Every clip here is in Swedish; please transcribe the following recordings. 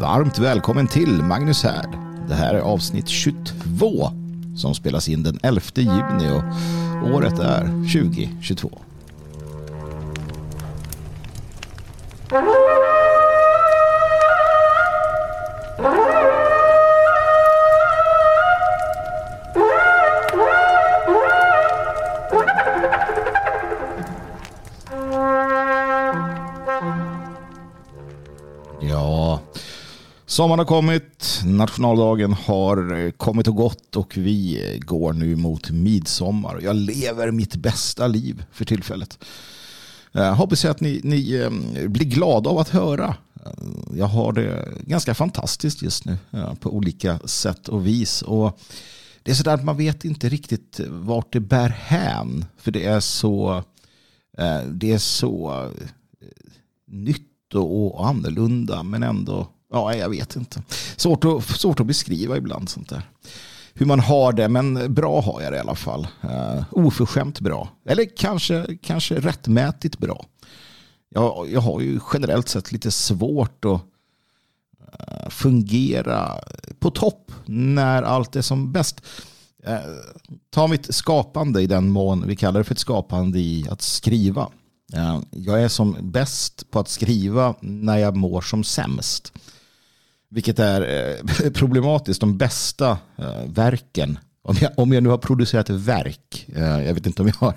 Varmt välkommen till Magnus Härd. Det här är avsnitt 22 som spelas in den 11 juni och året är 2022. Sommaren har kommit, nationaldagen har kommit och gått och vi går nu mot midsommar. Jag lever mitt bästa liv för tillfället. Jag hoppas att ni blir glada av att höra. Jag har det ganska fantastiskt just nu på olika sätt och vis. Och det är sådär att man vet inte riktigt vart det bär hän. För det är så nytt och annorlunda men ändå... Ja, jag vet inte. Svårt att beskriva ibland sånt där. Hur man har det, men bra har jag det i alla fall. Oförskämt bra. Eller kanske rättmätigt bra. Jag har ju generellt sett lite svårt att fungera på topp när allt är som bäst. Ta mitt skapande i den mån vi kallar det för ett skapande i att skriva. Jag är som bäst på att skriva när jag mår som sämst. Vilket är problematiskt. De bästa verken. Om jag nu har producerat verk. Jag vet inte om jag har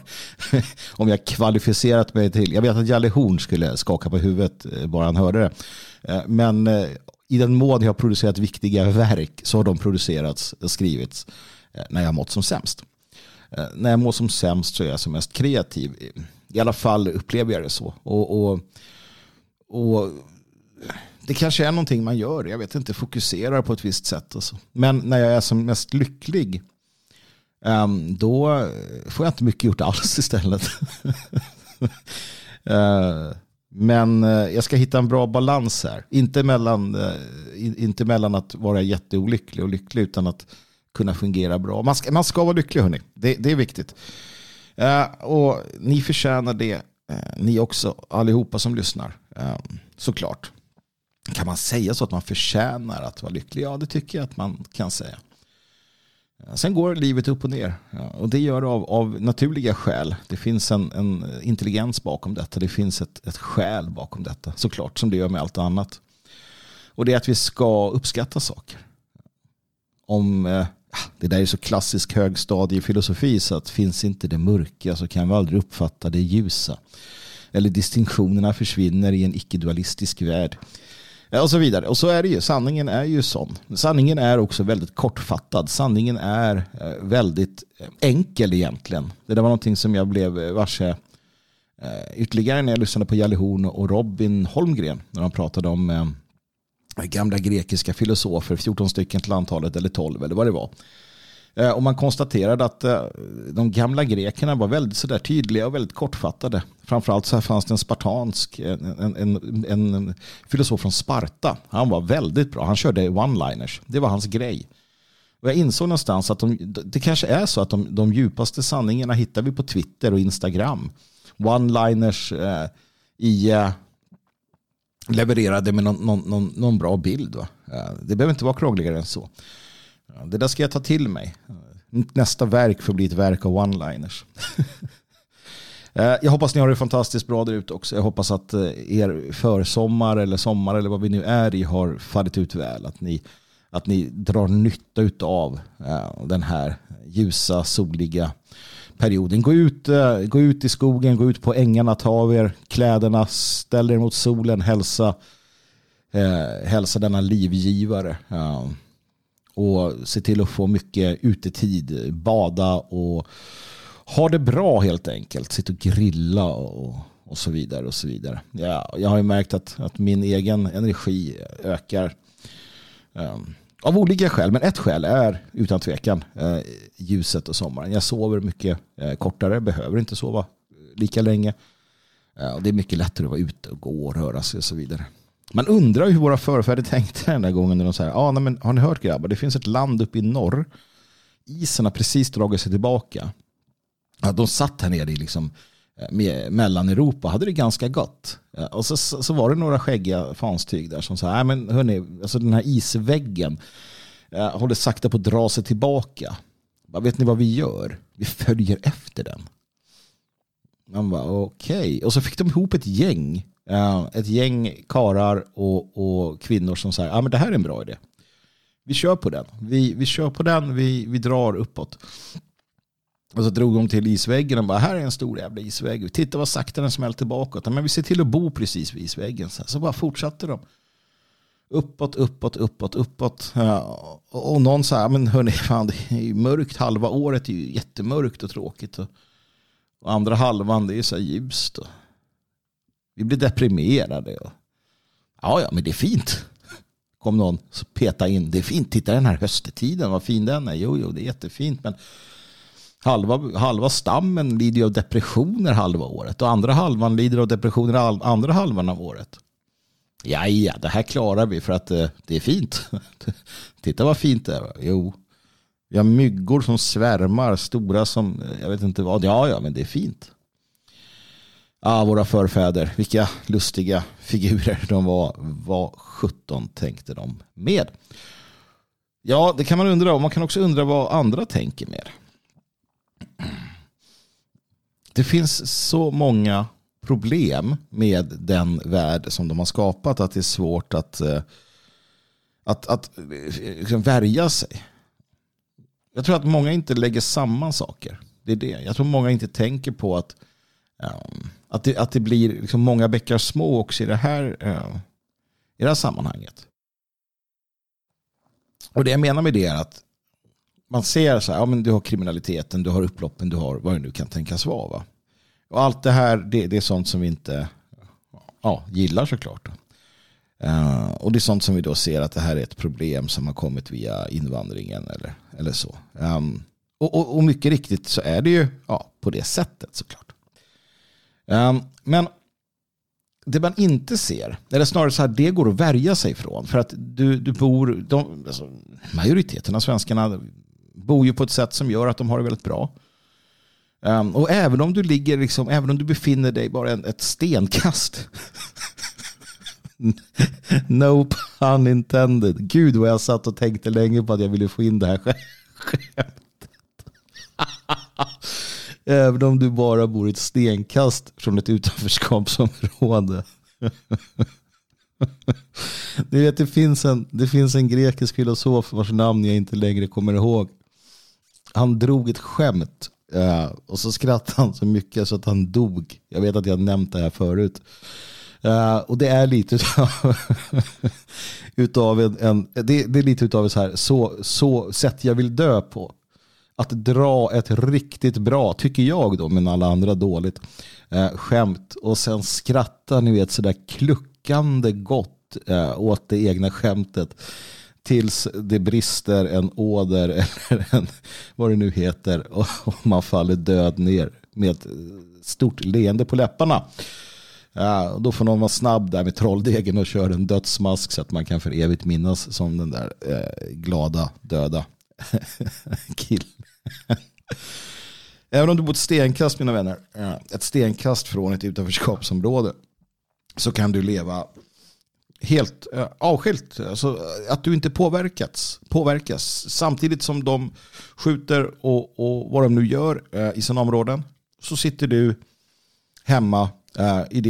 om jag kvalificerat mig till. Jag vet att Jalle Horn skulle skaka på huvudet bara han hörde det. Men i den mån jag har producerat viktiga verk så har de producerats och skrivits när jag mått som sämst. När jag mår som sämst så är jag som mest kreativ. I alla fall upplever jag det så. Och det kanske är någonting man gör. Jag vet inte, fokuserar på ett visst sätt. Och så. Men när jag är som mest lycklig då får jag inte mycket gjort alls istället. Men jag ska hitta en bra balans här. Inte mellan att vara jätteolycklig och lycklig utan att kunna fungera bra. Man ska vara lycklig, hörni. Det är viktigt. Och ni förtjänar det, ni också, allihopa som lyssnar, såklart. Kan man säga så att man förtjänar att vara lycklig? Ja, det tycker jag att man kan säga. Sen går livet upp och ner, och det gör det av naturliga skäl. Det finns en intelligens bakom detta, det finns ett skäl bakom detta, såklart, som det gör med allt annat. Och det är att vi ska uppskatta saker. Det där är så klassisk högstadiefilosofi så att finns inte det mörka så kan vi aldrig uppfatta det ljusa. Eller distinktionerna försvinner i en icke-dualistisk värld. Och så vidare. Och så är det ju. Sanningen är ju sån. Sanningen är också väldigt kortfattad. Sanningen är väldigt enkel egentligen. Det där var någonting som jag blev varse ytterligare när jag lyssnade på Jalle Horn och Robin Holmgren när de pratade om gamla grekiska filosofer, 14 stycken till antalet eller 12 eller vad det var. Och man konstaterade att de gamla grekerna var väldigt så där tydliga och väldigt kortfattade. Framförallt så här fanns det en spartansk, en filosof från Sparta. Han var väldigt bra. Han körde one-liners. Det var hans grej. Och jag insåg någonstans att det kanske är så att de djupaste sanningarna hittar vi på Twitter och Instagram. One-liners levererade med någon bra bild. Va? Det behöver inte vara krångligare än så. Det där ska jag ta till mig. Nästa verk får bli ett verk av one-liners. Jag hoppas ni har det fantastiskt bra där ute också. Jag hoppas att er försommar eller sommar eller vad vi nu är i har fallit ut väl. Att ni drar nytta utav den här ljusa, soliga perioden. Gå ut i skogen, gå ut på ängarna, ta av er kläderna, ställ er mot solen, hälsa denna livgivare. Och se till att få mycket utetid, bada och ha det bra helt enkelt. Sitt och grilla och så vidare och så vidare. Ja, jag har ju märkt att min egen energi ökar av olika skäl, men ett skäl är utan tvekan ljuset och sommaren. Jag sover mycket kortare, behöver inte sova lika länge. Och det är mycket lättare att vara ute och gå och röra sig och så vidare. Man undrar hur våra förfäder tänkte den där gången när de säger, men har ni hört grabbar, det finns ett land uppe i norr. Isen har precis dragit sig tillbaka. Ja, de satt här nere i liksom mellan Europa hade det ganska gott. Och så var det några skäggiga fanstyg där som sa, nej men hörni, alltså den här isväggen håller sakta på att dra sig tillbaka. Bara, vet ni vad vi gör? Vi följer efter den. Man bara, okej. Och så fick de ihop ett gäng karar och kvinnor som säger, ja men det här är en bra idé. Vi kör på den. Vi drar uppåt. Och så drog de till isväggen och bara, här är en stor jävla isvägg. Titta vad sakta den smälter bakåt. Men vi ser till att bo precis vid isväggen. Så bara fortsatte de. Uppåt. Och någon så här, men hörni, fan, det är ju mörkt. Halva året är ju jättemörkt och tråkigt. Och andra halvan, det är ju så här ljust. Och vi blir deprimerade. Och, ja, men det är fint. Kom någon så peta in. Det är fint, titta den här höstetiden. Vad fin den är. Jo, det är jättefint. Men halva stammen lider ju av depressioner halva året. Och andra halvan lider av depressioner andra halvan av året. Ja, det här klarar vi för att det är fint. Titta vad fint det är. Jo, vi har myggor som svärmar, stora som, jag vet inte vad. Ja, men det är fint. Ja, våra förfäder, vilka lustiga figurer de var. Vad 17 tänkte de med? Ja, det kan man undra. Och man kan också undra vad andra tänker med. Det finns så många problem med den värld som de har skapat att det är svårt att värja sig. Jag tror att många inte lägger samman saker. Det är det. Jag tror många inte tänker på att det blir liksom många bäckar små också i det här sammanhanget. Och det jag menar med det är att man ser så här, ja men du har kriminaliteten, du har upploppen, du har vad det nu kan tänkas vara, va? Och allt det här, det är sånt som vi inte gillar såklart. Och det är sånt som vi då ser att det här är ett problem som har kommit via invandringen eller så. Och mycket riktigt så är det ju på det sättet såklart. Men det man inte ser, eller snarare så här, det går att värja sig från. För att du bor, alltså, majoriteten av svenskarna bor ju på ett sätt som gör att de har det väldigt bra. Och även om du befinner dig bara ett stenkast. No pun intended. Gud vad jag satt och tänkte länge på att jag ville få in det här skämtet. Även om du bara bor i ett stenkast från ett utanförskapsområde. Ni vet, det finns en grekisk filosof vars namn jag inte längre kommer ihåg. Han drog ett skämt. Och så skrattade han så mycket så att han dog. Jag vet att jag nämnt det här förut. Och det är lite utav det är lite utav så här, så sätt jag vill dö på. Att dra ett riktigt bra, tycker jag då, men alla andra dåligt, skämt. Och sen skratta, ni vet, sådär kluckande gott åt det egna skämtet. Tills det brister en åder eller vad det nu heter. Och man faller död ner med ett stort leende på läpparna. Då får någon vara snabb där med trolldegen och köra en dödsmask så att man kan för evigt minnas som den där glada, döda killen. Även om du bor ett stenkast, mina vänner, ett stenkast från ett utanförskapsområde, så kan du leva helt avskilt, alltså att du inte påverkas samtidigt som de skjuter och vad de nu gör i sina områden, så sitter du hemma i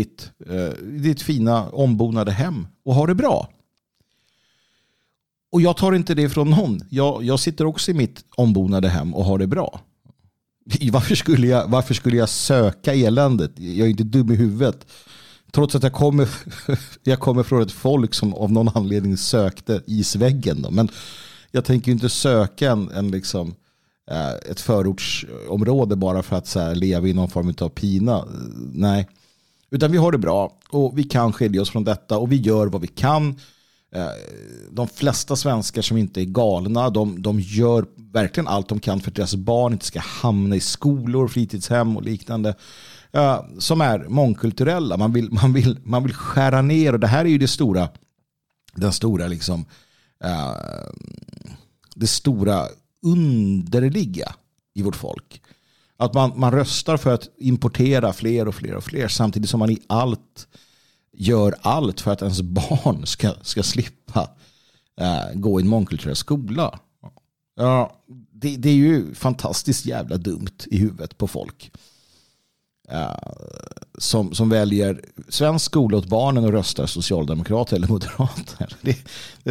ditt fina ombonade hem och har det bra. Och jag tar inte det från någon. Jag sitter också i mitt ombonade hem och har det bra. Varför skulle jag söka eländet? Jag är inte dum i huvudet. Trots att jag kommer från ett folk som av någon anledning sökte isväggen. Då. Men jag tänker ju inte söka ett förortsområde bara för att så här, leva i någon form av pina. Nej, utan vi har det bra och vi kan skilja oss från detta och vi gör vad vi kan. De flesta svenskar som inte är galna, de gör verkligen allt de kan för att deras barn inte ska hamna i skolor, fritidshem och liknande. Som är mångkulturella. Man vill skära ner, och det här är ju det stora underliga i vårt folk. Att man röstar för att importera fler samtidigt som man i allt gör allt för att ens barn ska slippa gå i en mångkulturell skola. Ja, det är ju fantastiskt jävla dumt i huvudet på folk som väljer svensk skola åt barnen och röstar socialdemokrater eller moderater. Det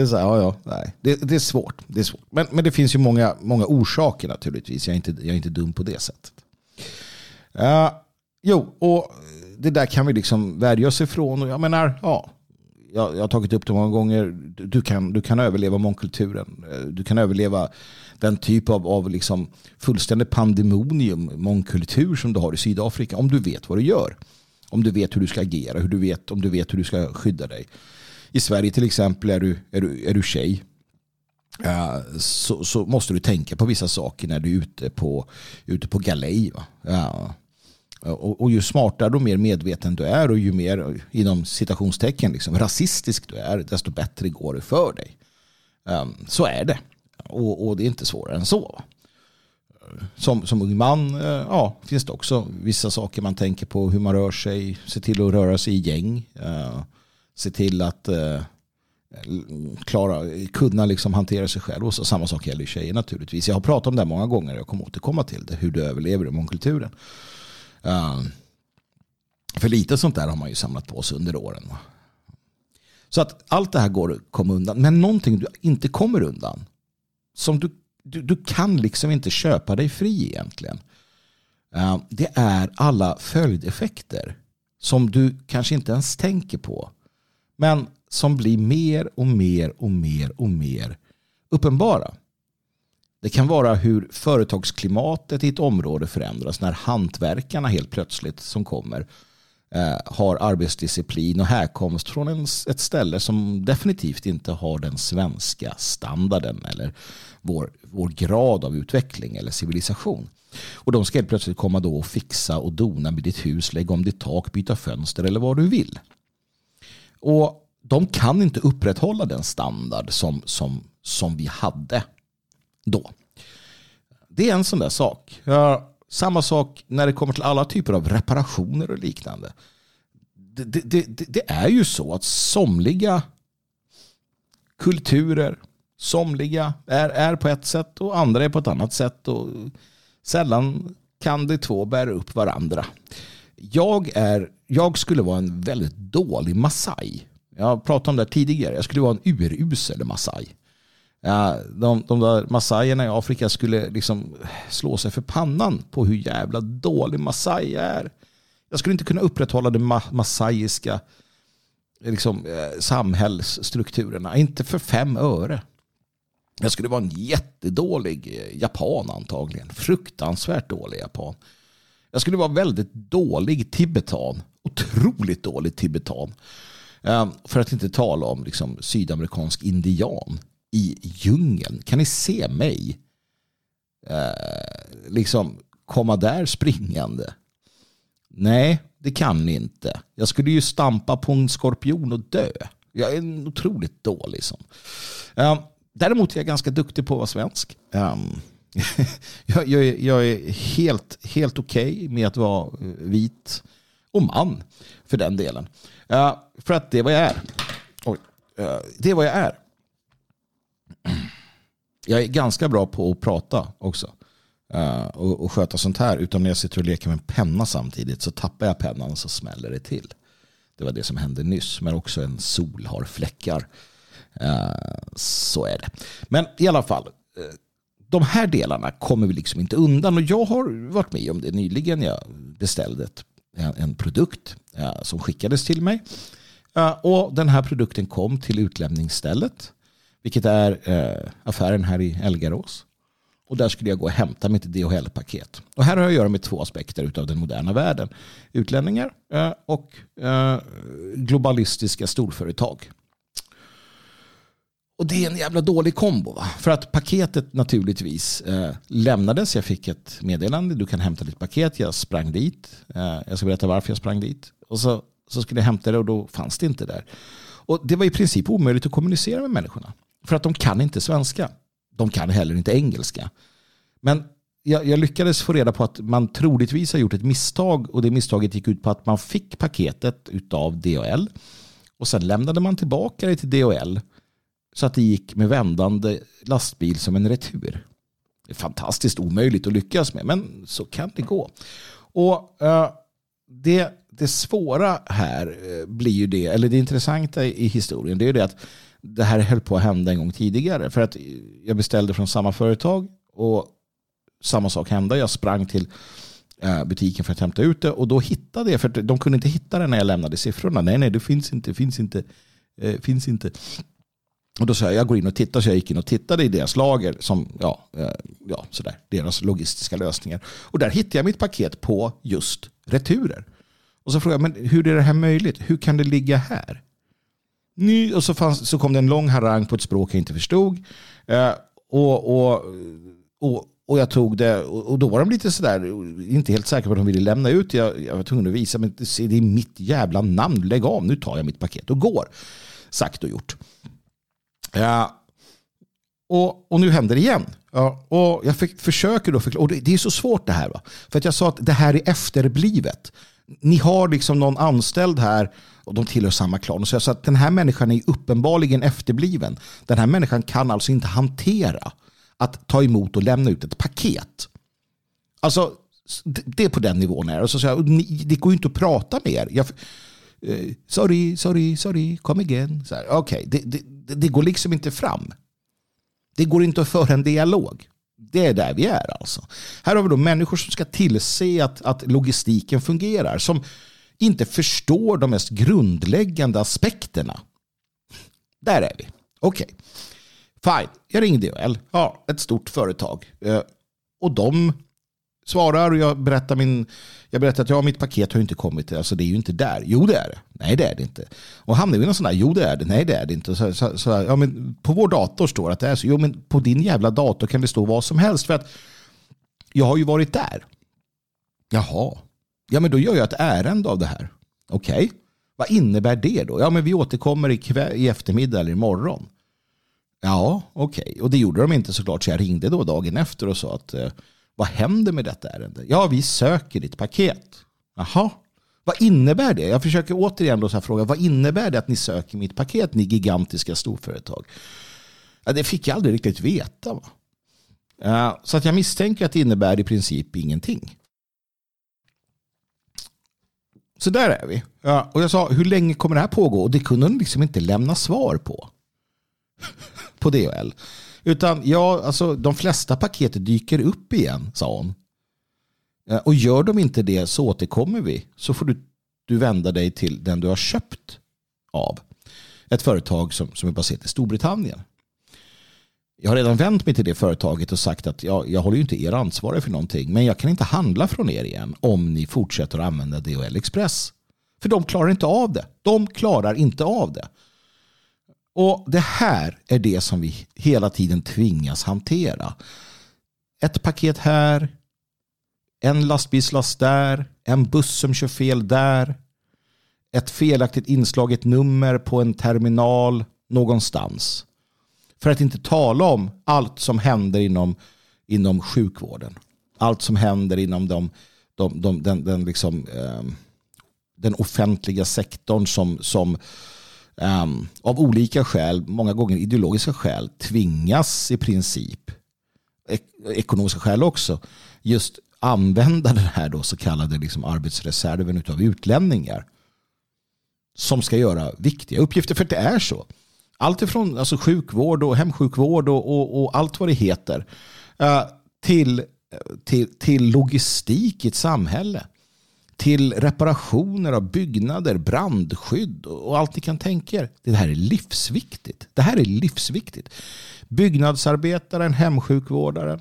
är så här, nej. Det är svårt. Det är svårt. Men det finns ju många orsaker naturligtvis. Jag är inte dum på det sättet. Och det där kan vi liksom värja oss ifrån. Och jag menar, jag har tagit upp det många gånger. Du kan överleva mångkulturen. Du kan överleva den typ av liksom fullständig pandemonium, mångkultur som du har i Sydafrika. Om du vet vad du gör. Om du vet hur du ska agera. Om du vet hur du ska skydda dig. I Sverige till exempel är du tjej. Så måste du tänka på vissa saker när du är ute på galej. Ja. Och ju smartare och mer medveten du är och ju mer, inom citationstecken, liksom, rasistisk du är, desto bättre går det för dig. Så är det. Och det är inte svårare än så. Som ung man finns det också vissa saker man tänker på, hur man rör sig, se till att röra sig i gäng, se till att kunna liksom hantera sig själv. Och så, samma sak gäller tjejer naturligtvis. Jag har pratat om det många gånger, jag kommer återkomma till det, hur du överlever i mångkulturen. För lite sånt där har man ju samlat på sig under åren. Så att allt det här går att komma undan. Men någonting du inte kommer undan, som du kan liksom inte köpa dig fri egentligen, det är alla följdeffekter som du kanske inte ens tänker på, men som blir mer och mer uppenbara. Det kan vara hur företagsklimatet i ett område förändras när hantverkarna helt plötsligt som kommer har arbetsdisciplin och härkomst från ett ställe som definitivt inte har den svenska standarden eller vår grad av utveckling eller civilisation. Och de ska helt plötsligt komma då och fixa och dona med ditt hus, lägga om ditt tak, byta fönster eller vad du vill. Och de kan inte upprätthålla den standard som vi hade då. Det är en sån där sak. Samma sak när det kommer till alla typer av reparationer och liknande. Det är ju så att somliga kulturer, somliga är på ett sätt och andra är på ett annat sätt, och sällan kan de två bära upp varandra. Jag skulle vara en väldigt dålig massaj. Jag pratade om det tidigare. Jag skulle vara en urusel massaj. Ja, de där massajerna i Afrika skulle liksom slå sig för pannan på hur jävla dålig massaj är. Jag skulle inte kunna upprätthålla de massajiska liksom, samhällsstrukturerna. Inte för 5 öre. Jag skulle vara en jättedålig japan antagligen. Fruktansvärt dålig japan. Jag skulle vara väldigt dålig tibetan. Otroligt dålig tibetan. För att inte tala om liksom, sydamerikansk indian. I djungeln. Kan ni se mig liksom komma där springande? Nej, det kan ni inte. Jag skulle ju stampa på en skorpion och dö. Jag är en otroligt dålig sån. Däremot är jag ganska duktig på att vara svensk. Jag är helt okej med att vara vit och man för den delen. För att det är vad jag är. Det är vad jag är. Jag är ganska bra på att prata också och sköta sånt här, utan när jag sitter och leker med en penna samtidigt så tappar jag pennan och så smäller det till. Det var det som hände nyss, men också en sol har fläckar. Så är det. Men i alla fall, de här delarna kommer vi liksom inte undan, och jag har varit med om det nyligen. Jag beställde en produkt som skickades till mig, och den här produkten kom till utlämningsstället, vilket är affären här i Älgarås. Och där skulle jag gå och hämta mitt DHL-paket. Och här har jag att göra med 2 aspekter av den moderna världen. Utlänningar och globalistiska storföretag. Och det är en jävla dålig kombo. Va? För att paketet naturligtvis lämnades. Jag fick ett meddelande. Du kan hämta ditt paket. Jag sprang dit. Jag ska berätta varför jag sprang dit. Och så skulle jag hämta det, och då fanns det inte där. Och det var i princip omöjligt att kommunicera med människorna. För att de kan inte svenska. De kan heller inte engelska. Men Jag lyckades få reda på att man troligtvis har gjort ett misstag, och det misstaget gick ut på att man fick paketet utav DHL och sen lämnade man tillbaka det till DHL så att det gick med vändande lastbil som en retur. Det är fantastiskt omöjligt att lyckas med, men så kan det gå. Och det svåra här blir ju det, eller det intressanta i historien, det är ju det att det här höll på att hända en gång tidigare, för att jag beställde från samma företag och samma sak hände. Jag sprang till butiken för att hämta ut det, och då hittade jag, för de kunde inte hitta det när jag lämnade siffrorna. Nej, det finns inte. Och då sa jag går in och tittar, så jag gick in och tittade i deras lager som sådär, deras logistiska lösningar. Och där hittade jag mitt paket på just returer. Och så frågade jag, men hur är det här möjligt? Hur kan det ligga här? Och så kom det en lång harang på ett språk jag inte förstod. Och jag tog det, och då var de lite sådär, inte helt säkra på att de ville lämna ut. Jag var tvungen att visa, men det är mitt jävla namn, lägg av, nu tar jag mitt paket och går. Sagt och gjort. Ja. Och nu händer det igen. Ja. Och jag försöker då förklara, och det är så svårt det här, va? För att jag sa att det här är efterblivet. Ni har liksom någon anställd här och de tillhör samma klan. Så jag sa att den här människan är uppenbarligen efterbliven. Den här människan kan alltså inte hantera att ta emot och lämna ut ett paket. Alltså, det är på den nivån här. Och så sa jag, det går ju inte att prata med er. Sorry, kom igen. Det går liksom inte fram. Det går inte att föra en dialog. Det är där vi är alltså. Här har vi då människor som ska tillse att logistiken fungerar, som inte förstår de mest grundläggande aspekterna. Där är vi. Okej. Fine. Jag ringde DHL. Ja, ett stort företag. Och de svarar, och jag berättar att mitt paket har inte kommit. Alltså det är ju inte där. Jo, det är det. Nej, det är det inte. Och hamnar vi i någon sån där, jo, det är det. Nej, det är det inte. Så, ja, men på vår dator står att det är så. Jo, men på din jävla dator kan det stå vad som helst. För att jag har ju varit där. Jaha. Ja, men då gör jag ett ärende av det här. Okej. Vad innebär det då? Ja, men vi återkommer i eftermiddag eller imorgon. Ja, okej. Och det gjorde de inte såklart, så jag ringde då dagen efter och sa att vad händer med detta ärende? Ja, vi söker ditt paket. Jaha, vad innebär det? Jag försöker återigen då så här fråga, vad innebär det att ni söker mitt paket, ni gigantiska storföretag? Ja, det fick jag aldrig riktigt veta. Va? Så att jag misstänker att det innebär i princip ingenting. Så där är vi. Ja, och jag sa, hur länge kommer det här pågå? Och det kunde de liksom inte lämna svar på. På DHL. Utan de flesta paket dyker upp igen, sa hon. Och gör de inte det så återkommer vi. Så får du vända dig till den du har köpt av. Ett företag som är baserat i Storbritannien. Jag har redan vänt mig till det företaget och sagt att jag håller ju inte er ansvarig för någonting. Men jag kan inte handla från er igen om ni fortsätter att använda DHL Express. För de klarar inte av det. Och det här är det som vi hela tiden tvingas hantera. Ett paket här, en lastbilslast där, en buss som kör fel där, ett felaktigt inslaget nummer på en terminal någonstans. För att inte tala om allt som händer inom sjukvården. Allt som händer inom den offentliga sektorn som av olika skäl, många gånger ideologiska skäl, tvingas i princip, ekonomiska skäl också, just använda den här då så kallade liksom arbetsreserven utav utlänningar som ska göra viktiga uppgifter, för det är så. Allt ifrån alltså sjukvård och hemsjukvård och allt vad det heter till logistik i ett samhälle. Till reparationer av byggnader, brandskydd och allt ni kan tänka er. Det här är livsviktigt. Byggnadsarbetaren, hemsjukvårdaren,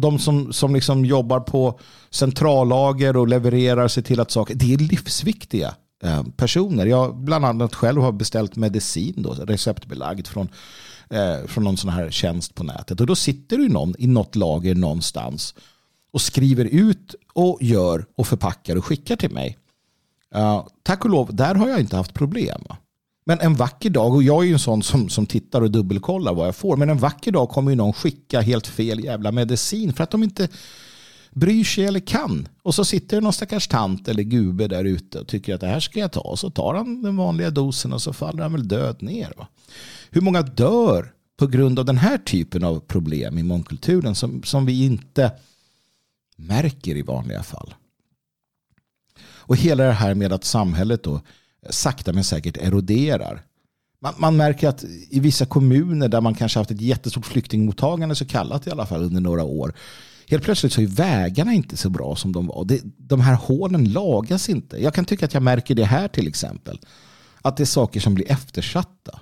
de som liksom jobbar på centrallager och levererar sig till att saker. Det är livsviktiga personer. Jag bland annat själv har beställt medicin då, receptbelagd från någon sån här tjänst på nätet. Och då sitter ju någon i något lager någonstans och skriver ut och gör och förpackar och skickar till mig. Tack och lov, där har jag inte haft problem. Men en vacker dag, och jag är ju en sån som tittar och dubbelkollar vad jag får, men en vacker dag kommer ju någon skicka helt fel jävla medicin för att de inte bryr sig eller kan. Och så sitter det någon stackars tant eller gubbe där ute och tycker att det här ska jag ta. Och så tar han den vanliga dosen och så faller han väl död ner. Va? Hur många dör på grund av den här typen av problem i mångkulturen som vi inte märker i vanliga fall? Och hela det här med att samhället då sakta men säkert eroderar. Man märker att i vissa kommuner där man kanske haft ett jättestort flyktingmottagande så kallat i alla fall under några år, helt plötsligt så är vägarna inte så bra som de var. De här hålen lagas inte. Jag kan tycka att jag märker det här till exempel. Att det är saker som blir eftersatta.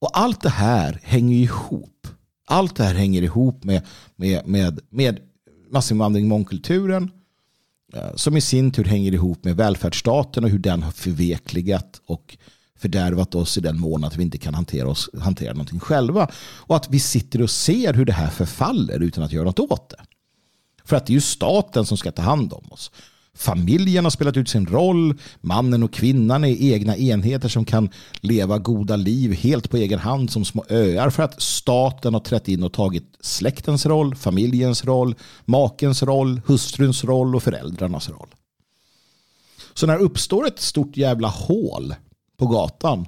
Och allt det här hänger ihop. Allt det här hänger ihop med massinvandring, mångkulturen, som i sin tur hänger ihop med välfärdsstaten och hur den har förvekligat och fördärvat oss i den mån att vi inte kan hantera någonting själva. Och att vi sitter och ser hur det här förfaller utan att göra något åt det. För att det är ju staten som ska ta hand om oss. Familjen har spelat ut sin roll. Mannen och kvinnan är egna enheter som kan leva goda liv helt på egen hand som små öar, för att staten har trätt in och tagit släktens roll, familjens roll, makens roll, hustruns roll och föräldrarnas roll. Så när uppstår ett stort jävla hål på gatan,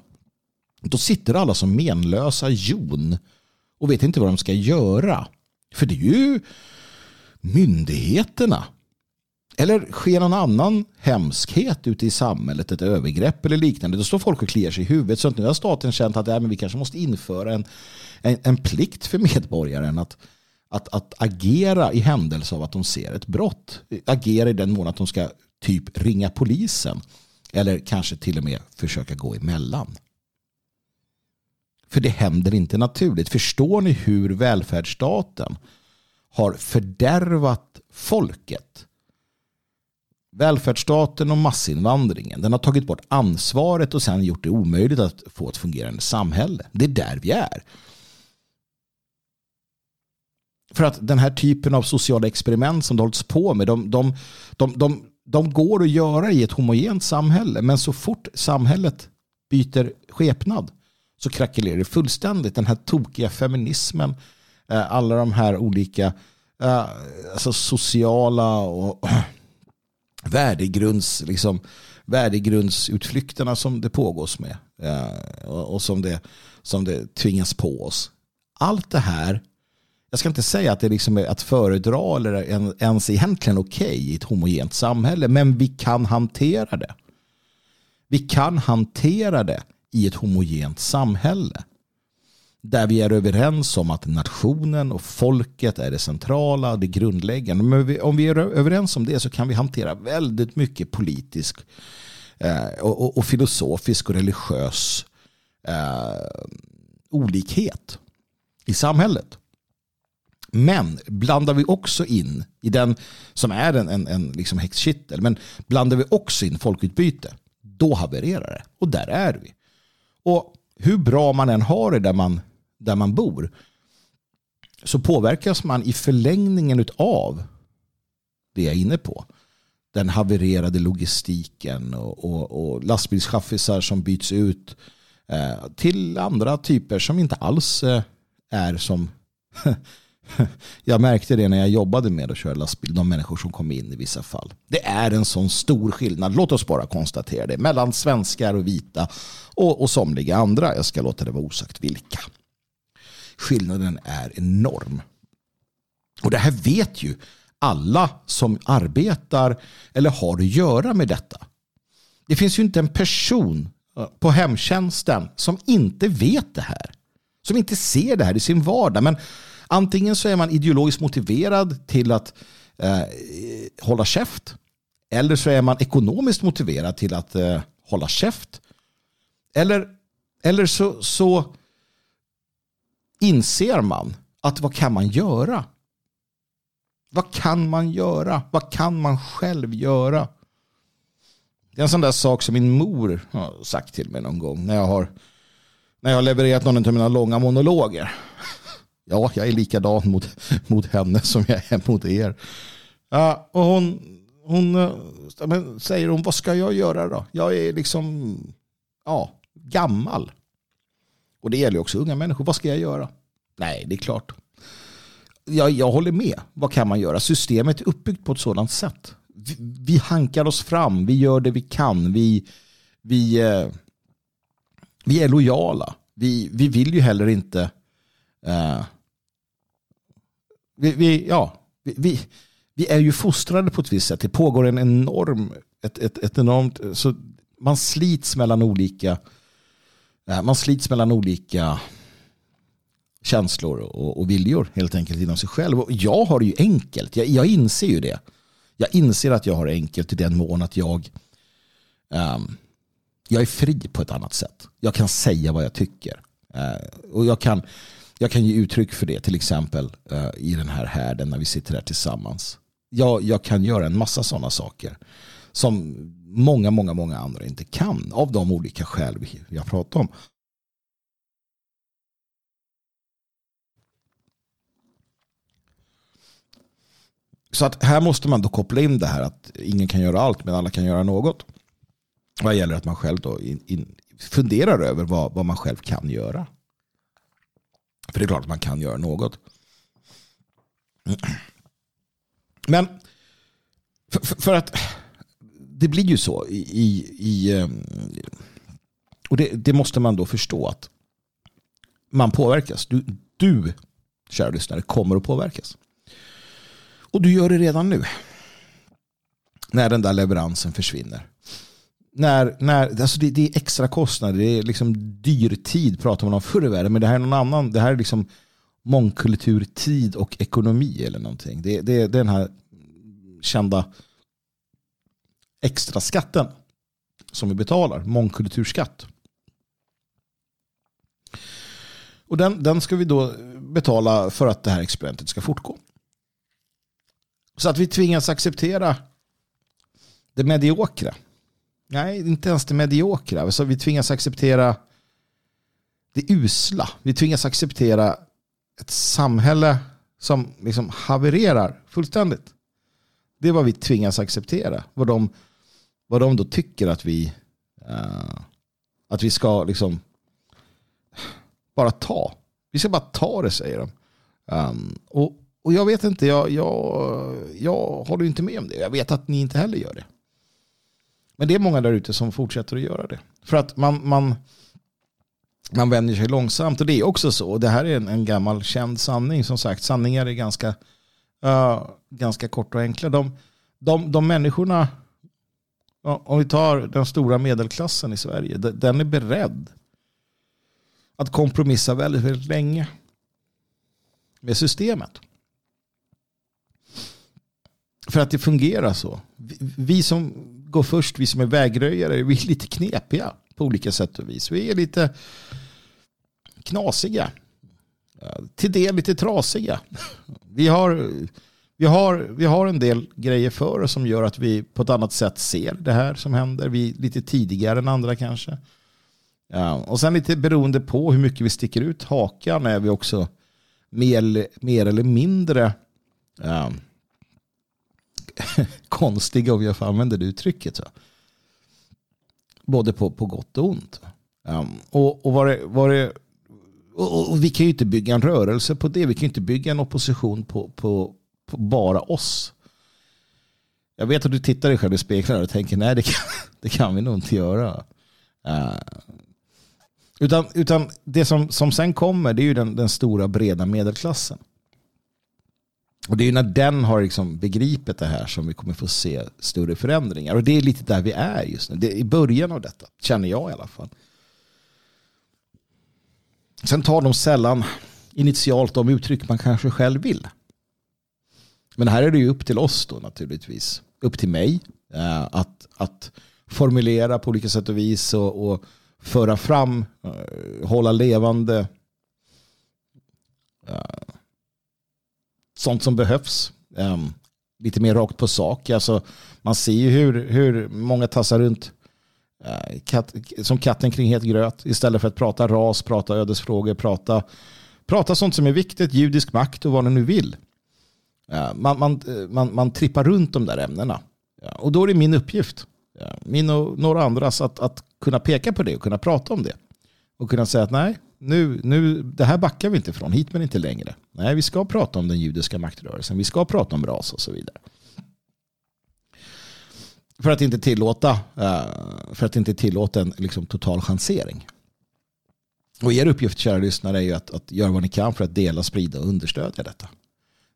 då sitter alla som menlösa jon och vet inte vad de ska göra. För det är ju myndigheterna. Eller sker någon annan hemskhet ute i samhället, ett övergrepp eller liknande, då står folk och kliar sig i huvudet. Så att nu har staten känt att men vi kanske måste införa en plikt för medborgaren att agera i händelse av att de ser ett brott. Agera i den mån att de ska typ ringa polisen. Eller kanske till och med försöka gå emellan. För det händer inte naturligt. Förstår ni hur välfärdsstaten har fördärvat folket? Välfärdsstaten och massinvandringen. Den har tagit bort ansvaret och sedan gjort det omöjligt att få ett fungerande samhälle. Det är där vi är. För att den här typen av sociala experiment som det hålls på med, de går att göra i ett homogent samhälle, men så fort samhället byter skepnad så krackelerar det fullständigt. Den här tokiga feminismen, alla de här olika alltså sociala och värdegrundsutflykterna som det pågås med och som det tvingas på oss. Allt det här, jag ska inte säga att det liksom är att föredra eller ens egentligen okej i ett homogent samhälle, men vi kan hantera det. Vi kan hantera det i ett homogent samhälle där vi är överens om att nationen och folket är det centrala, det grundläggande. Men om vi är överens om det så kan vi hantera väldigt mycket politisk och filosofisk och religiös olikhet i samhället. Men blandar vi också in i den som är en liksom häxkittel, men blandar vi också in folkutbyte, då havererar det. Och där är vi. Och hur bra man än har det där man bor, så påverkas man i förlängningen av det jag är inne på. Den havererade logistiken och lastbilschaffisar som byts ut till andra typer som inte alls är som... Jag märkte det när jag jobbade med att köra lastbil, de människor som kom in i vissa fall. Det är en sån stor skillnad, låt oss bara konstatera det, mellan svenskar och vita och somliga andra. Jag ska låta det vara osagt vilka. Skillnaden är enorm. Och det här vet ju alla som arbetar eller har att göra med detta. Det finns ju inte en person på hemtjänsten som inte vet det här. Som inte ser det här i sin vardag, men antingen så är man ideologiskt motiverad till att hålla käft, eller så är man ekonomiskt motiverad till att hålla käft. Eller så inser man att vad kan man göra? Vad kan man göra? Vad kan man själv göra? Det är en sån där sak som min mor har sagt till mig någon gång när jag har levererat någon av mina långa monologer. Ja, jag är likadan mot henne som jag är mot er. Ja, och hon säger, vad ska jag göra då? Jag är liksom ja, gammal. Och det gäller ju också unga människor. Vad ska jag göra? Nej, det är klart. Jag håller med. Vad kan man göra? Systemet är uppbyggt på ett sådant sätt. Vi hankar oss fram. Vi gör det vi kan. Vi är lojala. Vi vill ju heller inte... Vi är ju fostrade på ett visst sätt. Det pågår en enorm... Ett enormt... Så man slits mellan olika... Man slits mellan olika känslor och viljor helt enkelt inom sig själv. Och jag har det ju enkelt. Jag inser ju det. Jag inser att jag har det enkelt i den mån att jag är fri på ett annat sätt. Jag kan säga vad jag tycker. Och jag kan ge uttryck för det till exempel i den här härden när vi sitter här tillsammans. Jag kan göra en massa sådana saker som många andra inte kan av de olika skäl jag pratar om. Så att här måste man då koppla in det här att ingen kan göra allt men alla kan göra något. Vad gäller att man själv då funderar över vad man själv kan göra. För det är klart att man kan göra något. Men för att det blir ju så och det måste man då förstå att man påverkas. Du, kära lyssnare, kommer att påverkas. Och du gör det redan nu. När den där leveransen försvinner. Alltså det är extra kostnader. Det är liksom dyr tid pratar man om förr i världen. Men det här är någon annan. Det här är liksom mångkultur, tid och ekonomi eller någonting. Det är den här kända extra skatten som vi betalar. Mångkulturskatt. Och den ska vi då betala för att det här experimentet ska fortgå. Så att vi tvingas acceptera det mediokra. Nej, inte ens det mediokra. Så vi tvingas acceptera det usla. Vi tvingas acceptera ett samhälle som liksom havererar fullständigt. Det är vad vi tvingas acceptera. Vad de då tycker att vi ska liksom bara ta. Vi ska bara ta det, säger de. Och jag vet inte, jag håller inte med om det. Jag vet att ni inte heller gör det. Men det är många där ute som fortsätter att göra det. För att man vänjer sig långsamt. Och det är också så. Det här är en gammal känd sanning. Som sagt, sanningar är ganska korta och enkla. De människorna, om vi tar den stora medelklassen i Sverige, den är beredd att kompromissa väldigt, väldigt länge med systemet. För att det fungerar så. Vi som går först, vi som är vägröjare, vi är lite knepiga på olika sätt och vis. Vi är lite knasiga. Till det lite trasiga. Vi har en del grejer för oss som gör att vi på ett annat sätt ser det här som händer. Vi är lite tidigare än andra kanske. Ja, och sen lite beroende på hur mycket vi sticker ut hakan är vi också mer eller mindre... Ja, konstiga, om jag får använda det uttrycket, så. Både på gott och ont. Och vi kan ju inte bygga en rörelse på det. Vi kan ju inte bygga en opposition på bara oss. Jag vet att du tittar dig själv i spegeln och tänker nej, det kan vi nog inte göra. Utan det som sen kommer, det är ju den stora breda medelklassen. Och det är ju när den har liksom begripet det här som vi kommer få se större förändringar. Och det är lite där vi är just nu. Det är i början av detta, känner jag i alla fall. Sen tar de sällan initialt de uttryck man kanske själv vill. Men här är det ju upp till oss då naturligtvis. Upp till mig att formulera på olika sätt och vis och föra fram, hålla levande... Sånt som behövs. Lite mer rakt på sak. Alltså, man ser ju hur många tassar runt som katten kring het gröt. Istället för att prata ras, prata ödesfrågor, prata sånt som är viktigt. Judisk makt och vad ni nu vill. Man trippar runt de där ämnena. Ja, och då är det min uppgift min och några andras att kunna peka på det och kunna prata om det. Och kunna säga att nej, nu, det här backar vi inte från, hit men inte längre. Nej, vi ska prata om den judiska maktrörelsen, vi ska prata om ras och så vidare. För att inte tillåta, en liksom total chansering. Och er uppgift, kära lyssnare, är ju att göra vad ni kan för att dela, sprida och understödja detta.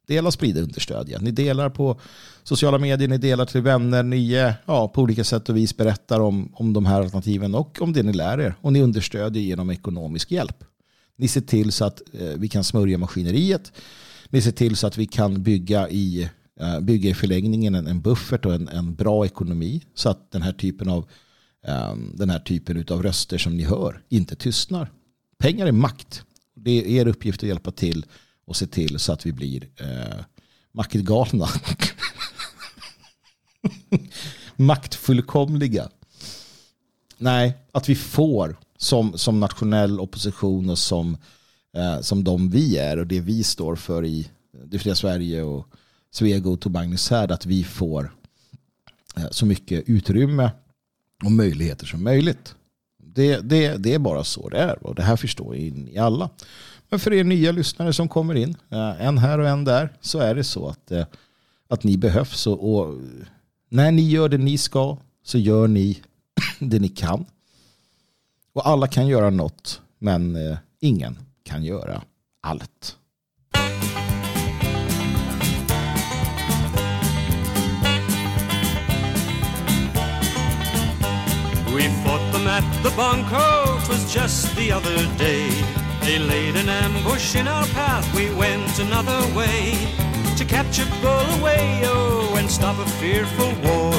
Dela, sprida och understödja. Ni delar på sociala medier, ni delar till vänner, ni på olika sätt och vis berättar om de här alternativen och om det ni lär er. Och ni understödjer genom ekonomisk hjälp. Ni ser till så att vi kan smörja maskineriet. Ni ser till så att vi kan bygga i förlängningen en buffert och en bra ekonomi så att den här typen av röster som ni hör inte tystnar. Pengar är makt. Det är er uppgift att hjälpa till och se till så att vi blir maktgalna. Maktfullkomliga. Nej, att vi får som nationell opposition och som de vi är och det vi står för i det fria Sverige och Svegot och Magnus Härd, att vi får så mycket utrymme och möjligheter som möjligt. Det är bara så det är. Och det här förstår ni alla. Men för er nya lyssnare som kommer in, en här och en där, så är det så att ni behövs. Och när ni gör det ni ska, så gör ni det ni kan. Och alla kan göra något, men ingen kan göra allt. We fought them at the bunker, 'twas just the other day. They laid an ambush in our path, we went another way. To capture Bulawayo and stop a fearful war.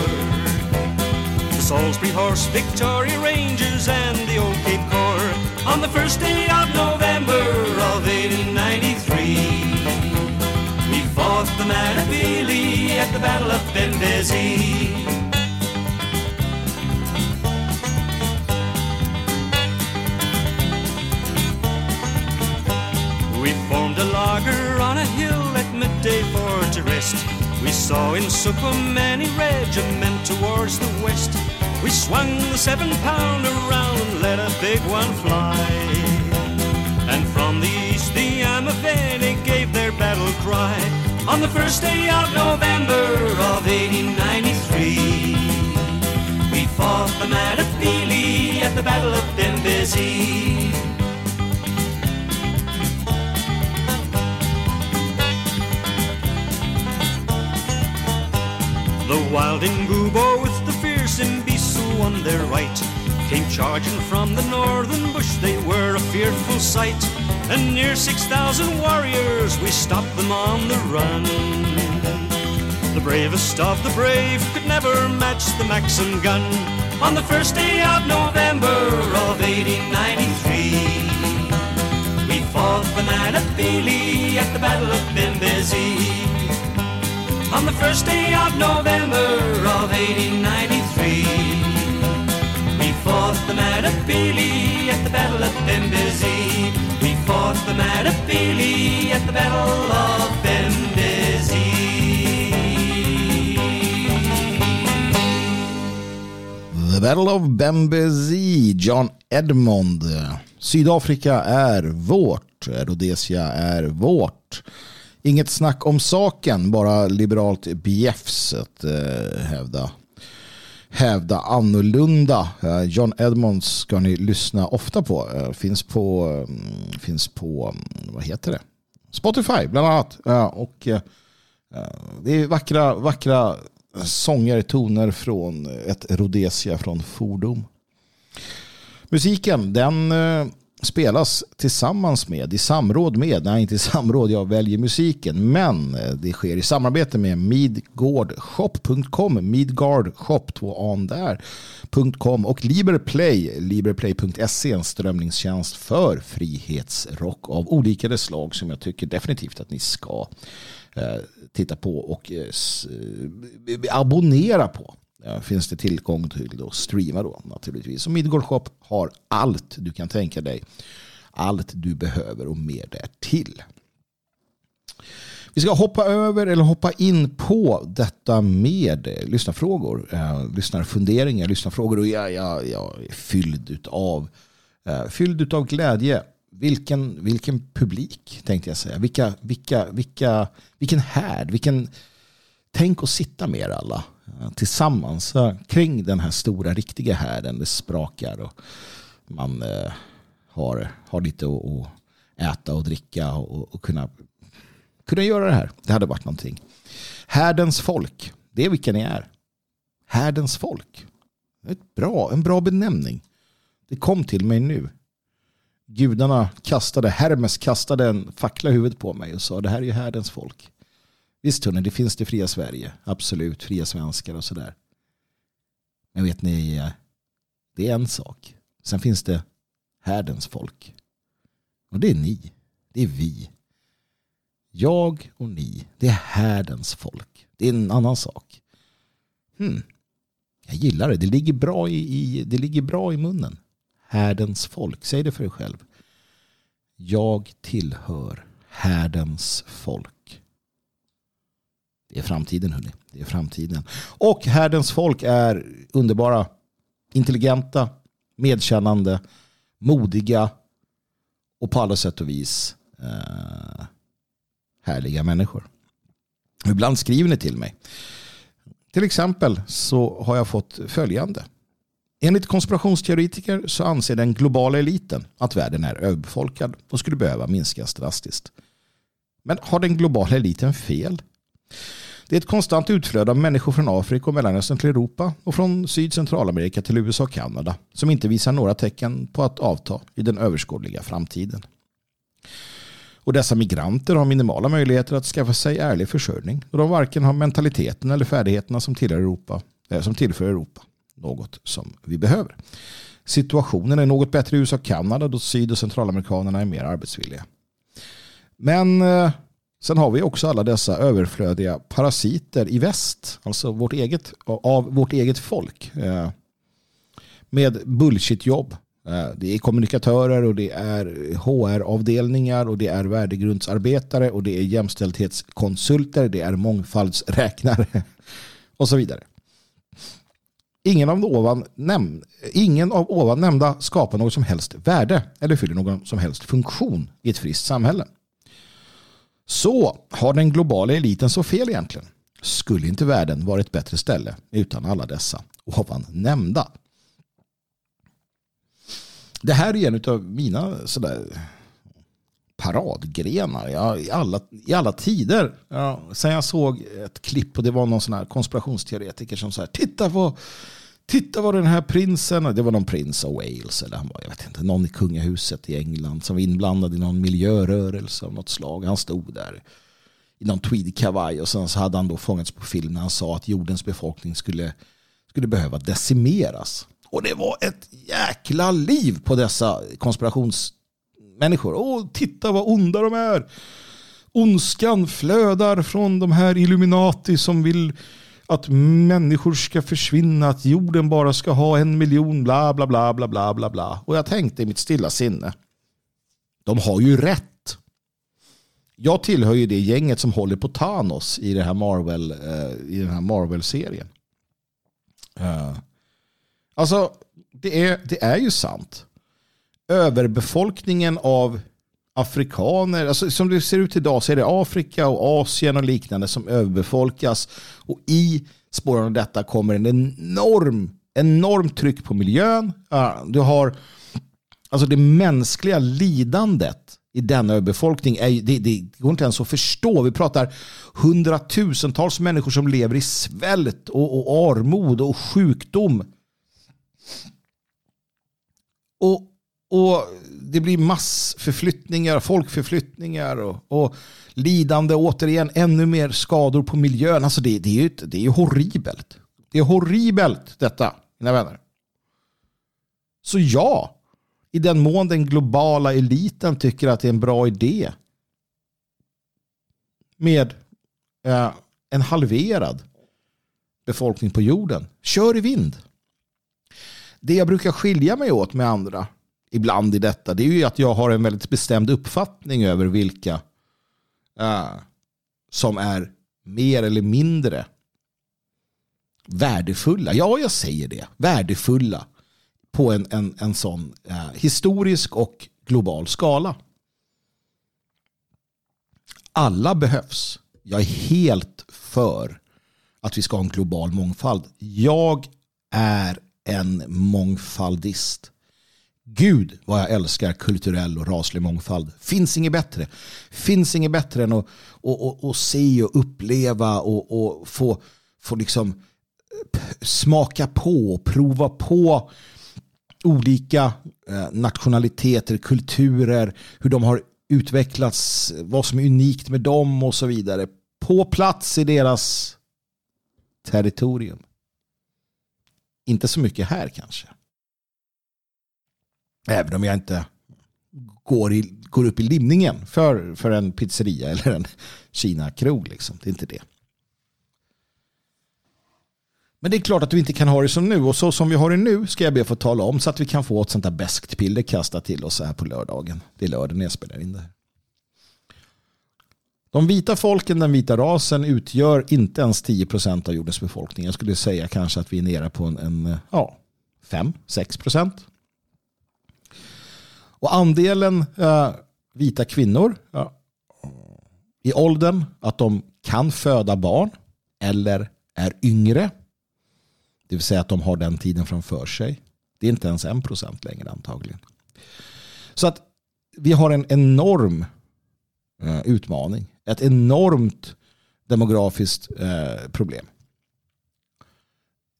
The Salisbury Horse, Victoria Rangers and the Old Cape Corps. On the first day of November of 1893. We fought the Matabele at the Battle of Benghazi. We formed a lager on a hill at midday for to rest. We saw in Sukhum many regiment towards the west. We swung the 7-pounder around and let a big one fly. And from the east the Amavene gave their battle cry. On the first day of November of 1893, we fought the Matabele at the Battle of Benghazi. The wild Ngubo with the fierce Mbisu on their right came charging from the northern bush, they were a fearful sight. And near 6,000 warriors, we stopped them on the run. The bravest of the brave could never match the Maxim gun. On the first day of November of 1893, we fought the Matabele at the Battle of Benghazi. On the first day of November of 1893, we fought the Matabele at the Battle of Benghazi. We fought the Matabele at the Battle of Benghazi. The Battle of Benghazi, John Edmond. Sydafrika är vårt, Rhodesia är vårt. Inget snack om saken, bara liberalt bjäfs att hävda annorlunda. John Edmond ska ni lyssna ofta på. Finns på vad heter det? Spotify bland annat. Och det är vackra sånger, toner från ett Rhodesia från fordom. Musiken, den spelas tillsammans med, jag väljer musiken, men det sker i samarbete med Midgårdshop.com, Midgårdshop.com och Liberplay, Liberplay.se, en strömningstjänst för frihetsrock av olika slag som jag tycker definitivt att ni ska titta på och abonnera på. Finns det tillgång till att streama då naturligtvis. Och Midgårdshop har allt du kan tänka dig. Allt du behöver och mer därtill. Vi ska hoppa över eller hoppa in på detta med lyssnarfrågor, lyssnarfunderingar, lyssnarfrågor. Och jag är fylld utav glädje. Vilken publik, tänkte jag säga. Vilken härd, vilken... Tänk att sitta med er alla tillsammans kring den här stora, riktiga härden. Det sprakar och man har lite att äta och dricka och kunna göra det här. Det hade varit någonting. Härdens folk, det är vilka ni är. Härdens folk. En bra benämning. Det kom till mig nu. Gudarna Hermes kastade en fackla i huvudet på mig och sa, det här är ju härdens folk. Visst hörni, det finns det fria Sverige. Absolut, fria svenskar och sådär. Men vet ni, det är en sak. Sen finns det härdens folk. Och det är ni. Det är vi. Jag och ni. Det är härdens folk. Det är en annan sak. Jag gillar det. Det ligger bra i munnen. Härdens folk. Säg det för dig själv. Jag tillhör härdens folk. Det är framtiden, hörni. Det är framtiden. Och härdens folk är underbara, intelligenta, medkännande, modiga och på alla sätt och vis härliga människor. Ibland skriver ni till mig. Till exempel så har jag fått följande. Enligt konspirationsteoretiker så anser den globala eliten att världen är överbefolkad och skulle behöva minskas drastiskt. Men har den globala eliten fel? Det är ett konstant utflöde av människor från Afrika och Mellanöstern till Europa och från Syd-Centralamerika till USA och Kanada som inte visar några tecken på att avta i den överskådliga framtiden. Och dessa migranter har minimala möjligheter att skaffa sig ärlig försörjning då de varken har mentaliteten eller färdigheterna som tillför Europa något som vi behöver. Situationen är något bättre i USA och Kanada då Syd- och Centralamerikanerna är mer arbetsvilliga. Men... Sen har vi också alla dessa överflödiga parasiter i väst, alltså vårt eget folk med bullshitjobb. Det är kommunikatörer och det är HR-avdelningar och det är värdegrundsarbetare och det är jämställdhetskonsulter, det är mångfaldsräknare och så vidare. Ingen av ovan nämnda skapar något som helst värde eller fyller någon som helst funktion i ett friskt samhälle. Så har den globala eliten så fel egentligen? Skulle inte världen vara ett bättre ställe utan alla dessa ovan nämnda? Det här är en av mina sådär paradgrenar i alla tider. Ja, sen jag såg ett klipp och det var någon sån här konspirationsteoretiker som sa, titta vad den här prinsen, det var någon prins av Wales eller han var, jag vet inte, någon i kungahuset i England som var inblandad i någon miljörörelse av något slag. Han stod där i någon tweedkavaj och sen så hade han då fångats på film när han sa att jordens befolkning skulle behöva decimeras. Och det var ett jäkla liv på dessa konspirationsmänniskor. Åh, titta vad onda de är. Ondskan flödar från de här Illuminati som vill att människor ska försvinna, att jorden bara ska ha 1 miljon, bla bla bla bla bla bla bla. Och jag tänkte i mitt stilla sinne, de har ju rätt. Jag tillhör ju det gänget som håller på Thanos i det här Marvel-serien. Alltså, det är ju sant. Överbefolkningen av afrikaner, alltså som det ser ut idag så är det Afrika och Asien och liknande som överbefolkas och i spåren av detta kommer en enorm tryck på miljön. Du har alltså det mänskliga lidandet i denna överbefolkning är, det går inte ens att förstå. Vi pratar hundratusentals människor som lever i svält och armod och sjukdom och det blir massförflyttningar, folkförflyttningar och lidande, återigen ännu mer skador på miljön. Alltså det är ju horribelt. Det är horribelt detta, mina vänner. Så ja, i den mån den globala eliten tycker att det är en bra idé med en halverad befolkning på jorden. Kör i vind. Det jag brukar skilja mig åt med andra ibland i detta, det är ju att jag har en väldigt bestämd uppfattning över vilka som är mer eller mindre värdefulla. Ja, jag säger det. Värdefulla på en sån historisk och global skala. Alla behövs. Jag är helt för att vi ska ha en global mångfald. Jag är en mångfaldist. Gud vad jag älskar kulturell och raslig mångfald. Finns inget bättre. Finns inget bättre än att se och uppleva och få liksom smaka på och prova på olika nationaliteter, kulturer, hur de har utvecklats, vad som är unikt med dem och så vidare. På plats i deras territorium. Inte så mycket här kanske. Även om jag inte går upp i limningen för en pizzeria eller en Kina-krog. Liksom. Det är inte det. Men det är klart att vi inte kan ha det som nu. Och så som vi har det nu ska jag be få tala om så att vi kan få ett sånt där beskt piller kastat till oss här på lördagen. Det är lördagen jag spelar in det här. De vita folken, den vita rasen utgör inte ens 10% av jordens befolkning. Jag skulle säga kanske att vi är nere på 5-6%. Och andelen vita kvinnor i åldern att de kan föda barn eller är yngre, det vill säga att de har den tiden framför sig, det är inte ens 1% längre antagligen. Så att vi har en enorm utmaning, ett enormt demografiskt problem.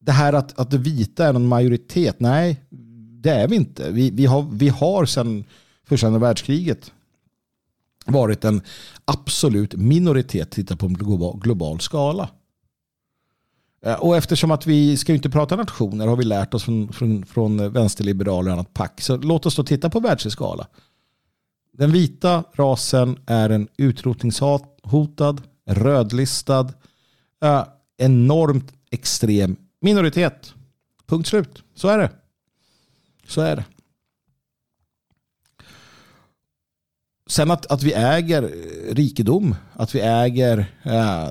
Det här att det vita är en majoritet, nej, det är vi inte. Vi har sedan första världskriget varit en absolut minoritet, titta på en global skala. Och eftersom att vi ska inte prata nationer har vi lärt oss från vänsterliberaler och annat pack. Så låt oss då titta på världsskala. Den vita rasen är en utrotningshotad, rödlistad, enormt extrem minoritet. Punkt slut. Så är det. Så är det. Sen att vi äger rikedom, att vi äger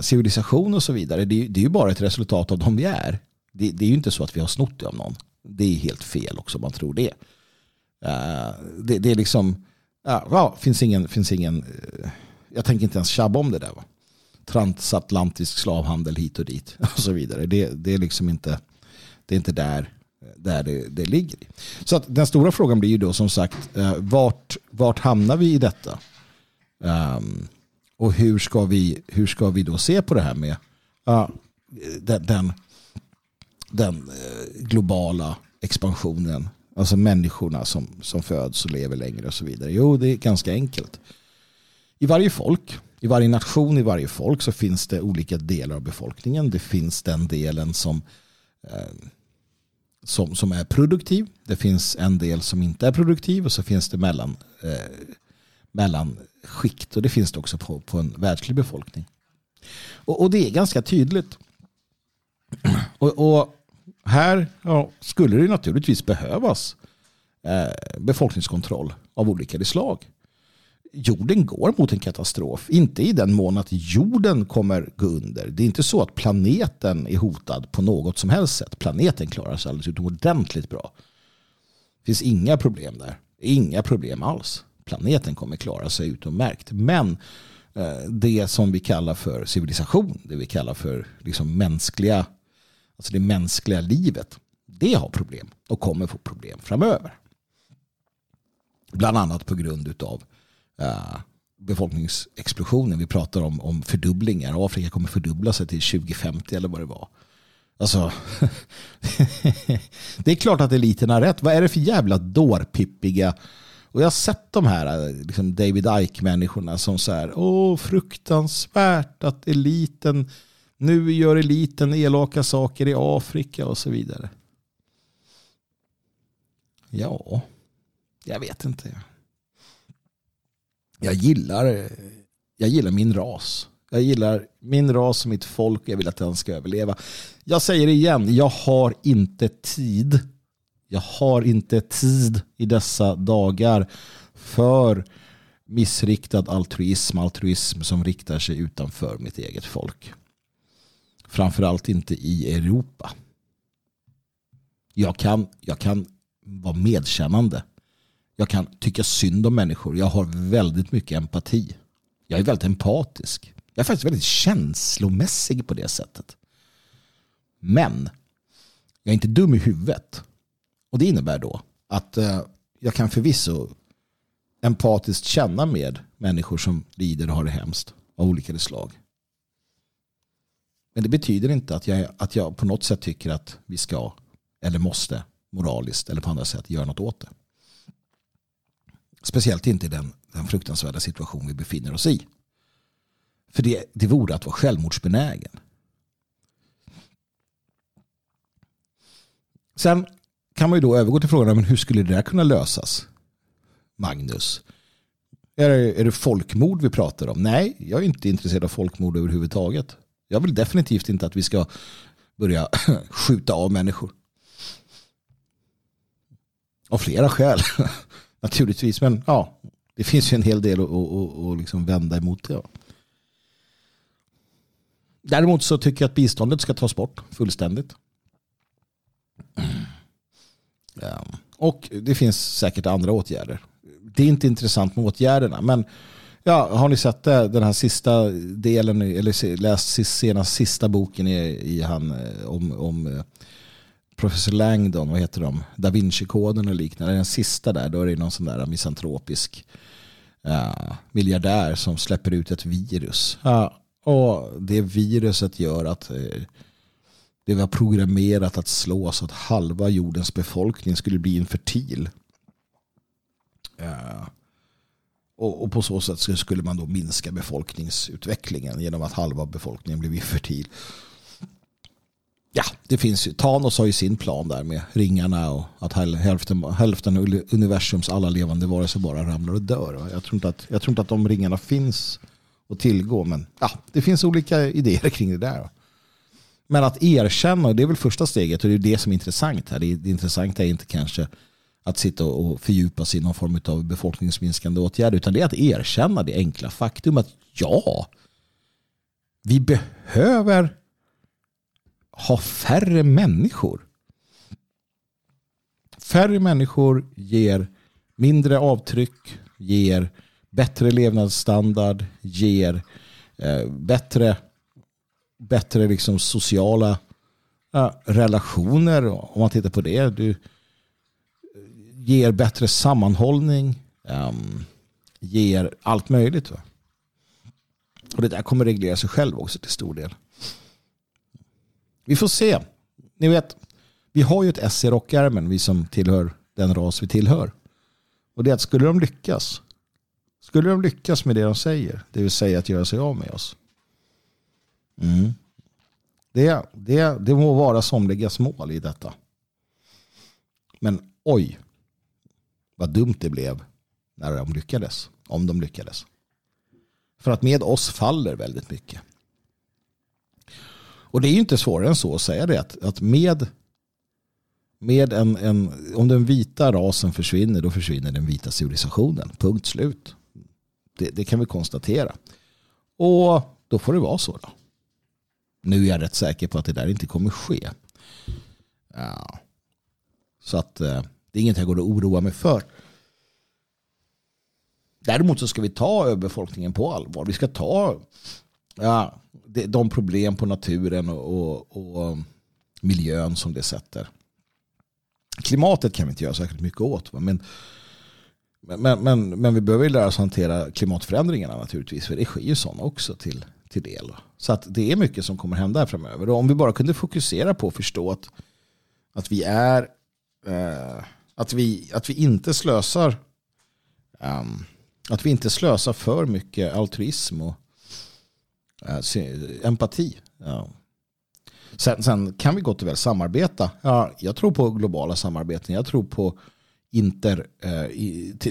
civilisation och så vidare, det är ju bara ett resultat av dem vi är. Det är ju inte så att vi har snott det av någon. Det är helt fel också om man tror det. Det är liksom finns ingen jag tänker inte ens tjabba om det där. Va? Transatlantisk slavhandel hit och dit och så vidare. Det är liksom inte, det är inte där det ligger. Så att den stora frågan blir ju då som sagt vart hamnar vi i detta? Och hur ska vi då se på det här med den globala expansionen, alltså människorna som föds och lever längre och så vidare. Jo, det är ganska enkelt. I varje folk, i varje nation, i varje folk så finns det olika delar av befolkningen. Det finns den delen som är produktiv. Det finns en del som inte är produktiv och så finns det mellanskikt och det finns det också på en världslig befolkning. Och det är ganska tydligt. Och här skulle det naturligtvis behövas befolkningskontroll av olika slag. Jorden går mot en katastrof. Inte i den mån att jorden kommer gå under. Det är inte så att planeten är hotad på något som helst sätt. Planeten klarar sig alldeles utomordentligt bra. Det finns inga problem där. Inga problem alls. Planeten kommer klara sig utomordentligt. Men det som vi kallar för civilisation, det vi kallar för liksom mänskliga, alltså det mänskliga livet, det har problem och kommer få problem framöver. Bland annat på grund utav befolkningsexplosionen. Vi pratar om fördubblingar. Afrika kommer fördubbla sig till 2050 eller vad det var. Alltså det är klart att eliten har rätt. Vad är det för jävla dårpippiga? Och jag har sett de här liksom David Icke-människorna som så här, fruktansvärt att eliten, nu gör eliten elaka saker i Afrika och så vidare. Ja, jag vet inte. Jag gillar min ras. Jag gillar min ras och mitt folk och jag vill att den ska överleva. Jag säger det igen, jag har inte tid i dessa dagar för missriktad altruism som riktar sig utanför mitt eget folk. Framförallt inte i Europa. Jag kan vara medkännande. Jag kan tycka synd om människor. Jag har väldigt mycket empati. Jag är väldigt empatisk. Jag är faktiskt väldigt känslomässig på det sättet. Men jag är inte dum i huvudet. Och det innebär då att jag kan förvisso empatiskt känna med människor som lider och har det hemskt av olika slag. Men det betyder inte att jag på något sätt tycker att vi ska eller måste moraliskt eller på andra sätt göra något åt det. Speciellt inte i den fruktansvärda situation vi befinner oss i. För det vore att vara självmordsbenägen. Sen kan man ju då övergå till frågan, men hur skulle det där kunna lösas? Magnus, är det folkmord vi pratar om? Nej, jag är inte intresserad av folkmord överhuvudtaget. Jag vill definitivt inte att vi ska börja skjuta av människor. Av flera skäl, naturligtvis. Men ja, det finns ju en hel del att liksom vända emot det. Ja. Däremot så tycker jag att biståndet ska tas bort fullständigt. Ja. Och det finns säkert andra åtgärder. Det är inte intressant med åtgärderna, men ja, har ni sett den här sista delen eller läst senast sista boken i han om professor Langdon, vad heter de? Da Vinci-koden och liknande. Den sista där, då är det någon sån där misantropisk miljardär som släpper ut ett virus. Ja, och det viruset gör att det var programmerat att slå så att halva jordens befolkning skulle bli infertil. Och på så sätt skulle man då minska befolkningsutvecklingen genom att halva befolkningen blev infertil. Ja, det finns ju. Thanos har ju sin plan där med ringarna och att hälften av universums alla levande varelser bara ramlar och dör. Jag tror inte att de ringarna finns att tillgå, men ja, det finns olika idéer kring det där. Men att erkänna, det är väl första steget, och det är det som är intressant här. Det intressanta är inte kanske att sitta och fördjupa sig i någon form av befolkningsminskande åtgärder, utan det är att erkänna det enkla faktum att ja, vi behöver ha färre människor. Färre människor ger mindre avtryck, ger bättre levnadsstandard, ger bättre liksom sociala relationer, om man tittar på det. Du ger bättre sammanhållning, ger allt möjligt. Va? Och det där kommer reglera sig själv också till stor del. Vi får se. Ni vet, vi har ju ett S i rockärmen, vi som tillhör den ras vi tillhör. Och det är att skulle de lyckas med det de säger, det vill säga att göra sig av med oss. Mm. Det må vara somligas mål i detta. Men oj, vad dumt det blev när de lyckades. Om de lyckades. För att med oss faller väldigt mycket. Och det är ju inte svårare än så att säga det. Att med om den vita rasen försvinner, då försvinner den vita civilisationen. Punkt slut. Det kan vi konstatera. Och då får det vara så då. Nu är jag rätt säker på att det där inte kommer ske. Ja. Så att det är inget jag går att oroa mig för. Däremot så ska vi ta överbefolkningen på allvar. Vi ska ta de problem på naturen och miljön som det sätter. Klimatet kan vi inte göra särskilt mycket åt. Va? Men vi behöver ju lära oss hantera klimatförändringarna naturligtvis. För det sker ju sådana också till del. Så att det är mycket som kommer hända här framöver. Och om vi bara kunde fokusera på att förstå att vi är att vi inte slösar för mycket altruism och empati. Ja. Sen kan vi gott och väl samarbeta. Ja, jag tror på globala samarbeten. Jag tror på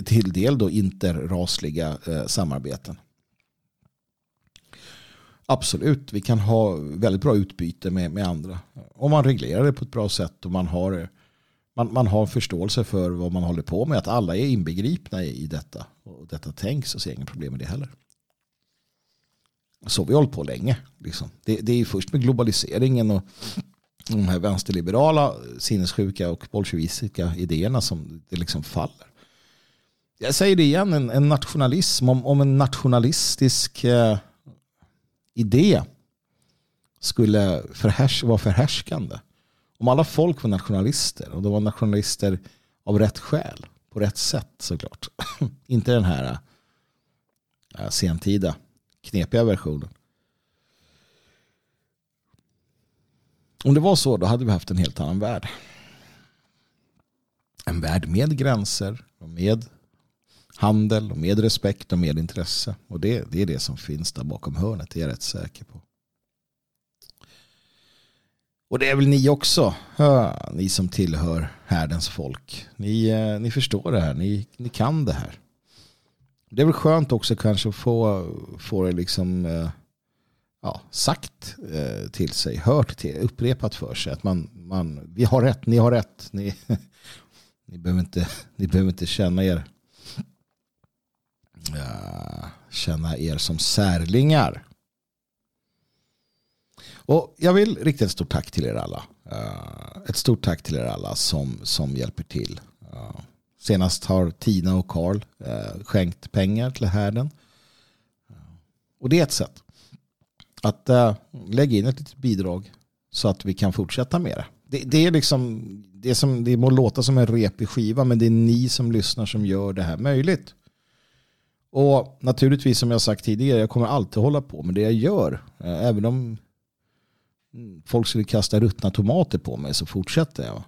till del då interrasliga samarbeten. Absolut, vi kan ha väldigt bra utbyte med andra. Om man reglerar det på ett bra sätt och man har man har förståelse för vad man håller på med, att alla är inbegripna i detta och detta tänks och ser inga problem med det heller. Så vi håller på länge. Liksom. Det är ju först med globaliseringen och de här vänsterliberala, sinnessjuka och bolsjevistiska idéerna som det liksom faller. Jag säger det igen, en nationalism, om en nationalistisk idé skulle vara förhärskande. Om alla folk var nationalister, och de var nationalister av rätt skäl, på rätt sätt såklart. Inte den här sentida, knepiga versionen. Om det var så, då hade vi haft en helt annan värld. En värld med gränser, och med handel, och med respekt och med intresse. Och det är det som finns där bakom hörnet, det är jag rätt säker på. Och det är väl ni också, ni som tillhör härdens folk. Ni förstår det här, ni kan det här. Det är väl skönt också kanske att få det liksom sagt till sig, hört till, upprepat för sig att vi har rätt, ni har rätt. Ni behöver inte känna er som särlingar. Och jag vill rikta ett stort tack till er alla. Som hjälper till. Senast har Tina och Carl skänkt pengar till härden. Och det är ett sätt att lägga in ett litet bidrag så att vi kan fortsätta med det. Det är liksom det må låta som en repig skiva, men det är ni som lyssnar som gör det här möjligt. Och naturligtvis, som jag sagt tidigare, jag kommer alltid hålla på med det jag gör. Även om folk skulle kasta ruttna tomater på mig så fortsätter jag.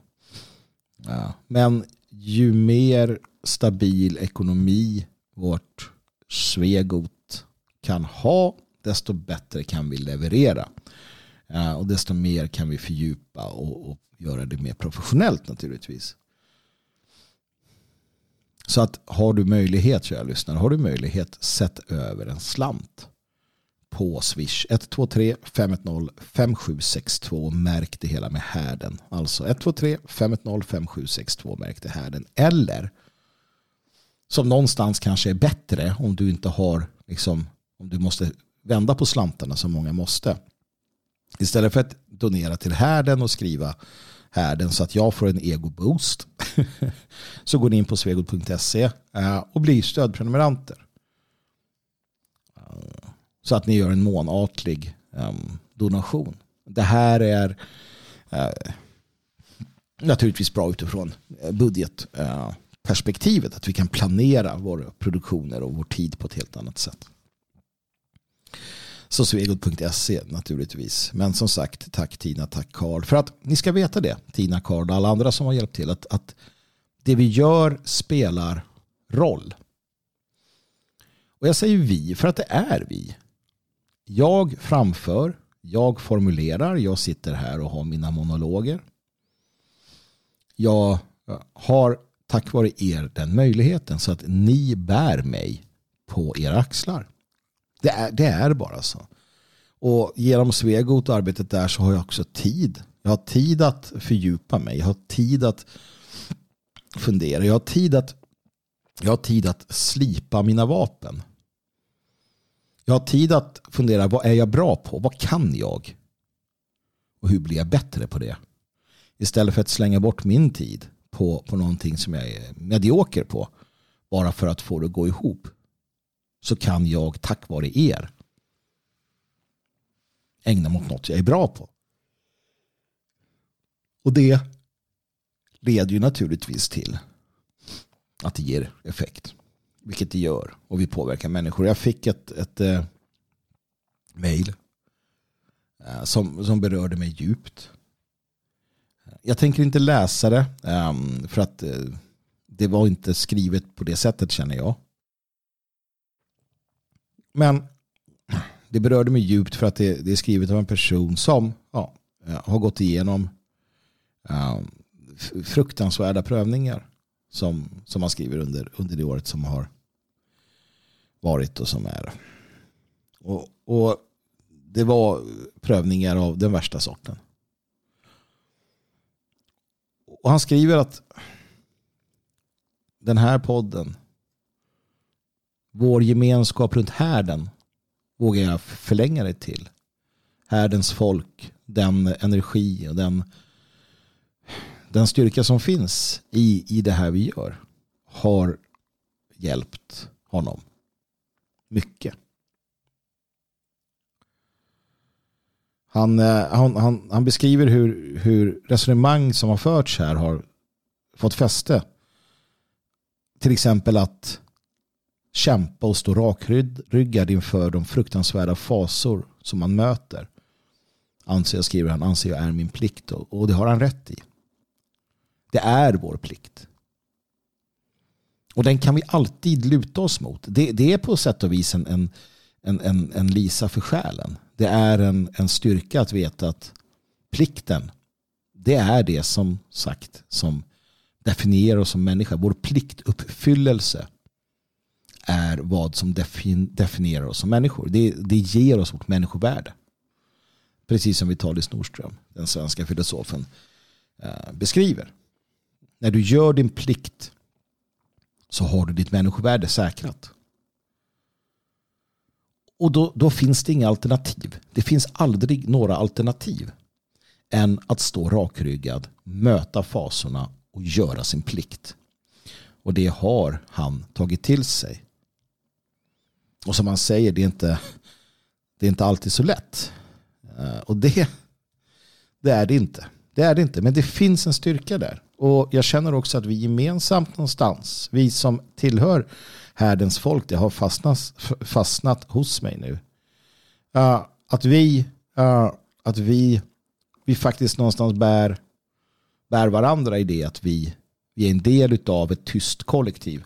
Ja. Men ju mer stabil ekonomi vårt Svegot kan ha, desto bättre kan vi leverera. Ja, och desto mer kan vi fördjupa och göra det mer professionellt naturligtvis. Så att har du möjlighet, kära lyssnare, sätt över en slant på Swish 123 510 5762, märk det hela med härden. Alltså 123 510 5762, märk det härden. Eller som någonstans kanske är bättre, om du inte har liksom, om du måste vända på slantarna som många måste. Istället för att donera till härden och skriva härden så att jag får en ego-boost så går ni in på svegot.se och blir stödprenumeranter. Så att ni gör en månatlig donation. Det här är naturligtvis bra utifrån budgetperspektivet. Att vi kan planera våra produktioner och vår tid på ett helt annat sätt. Så svegot.se naturligtvis. Men som sagt, tack Tina, tack Carl. För att ni ska veta det, Tina, Carl och alla andra som har hjälpt till. Att det vi gör spelar roll. Och jag säger vi för att det är vi. Jag framför, jag formulerar, jag sitter här och har mina monologer. Jag har tack vare er den möjligheten så att ni bär mig på era axlar. Det är bara så. Och genom Svegot och arbetet där så har jag också tid. Jag har tid att fördjupa mig. Jag har tid att fundera. Jag har tid att slipa mina vapen. Jag har tid att fundera, vad är jag bra på? Vad kan jag? Och hur blir jag bättre på det? Istället för att slänga bort min tid på någonting som jag är medioker på. Bara för att få det att gå ihop. Så kan jag, tack vare er, ägna mig åt något jag är bra på. Och det leder ju naturligtvis till att det ger effekt. Vilket det gör. Och vi påverkar människor. Jag fick ett mejl som berörde mig djupt. Jag tänker inte läsa det. För att det var inte skrivet på det sättet, känner jag. Men det berörde mig djupt för att det är skrivet av en person som har gått igenom fruktansvärda prövningar. Som man skriver under det året som har varit och som är. Och det var prövningar av den värsta sorten. Och han skriver att den här podden, vår gemenskap runt härden, vågar jag förlänga det till. Härdens folk, den energi och den styrka som finns i det här vi gör har hjälpt honom mycket. Han beskriver hur resonemang som har förts här har fått fäste. Till exempel att kämpa och stå rakryggad inför de fruktansvärda fasor som man möter. Anser jag är min plikt. Och det har han rätt i. Det är vår plikt. Och den kan vi alltid luta oss mot. Det är på sätt och vis en lisa för själen. Det är en styrka att veta att plikten, det är det som sagt som definierar oss som människa. Vår pliktuppfyllelse är vad som definierar oss som människor. Det ger oss vårt människovärde. Precis som Vitalis Nordström, den svenska filosofen, beskriver. När du gör din plikt så har du ditt människovärde säkrat. Och då finns det inga alternativ. Det finns aldrig några alternativ än att stå rakryggad, möta fasorna och göra sin plikt. Och det har han tagit till sig. Och som han säger, det är inte alltid så lätt. Och det är det inte. Det är det inte, men det finns en styrka där. Och jag känner också att vi gemensamt någonstans, vi som tillhör härdens folk, det har fastnat hos mig nu. Att vi faktiskt någonstans bär varandra i det att vi är en del av ett tyst kollektiv.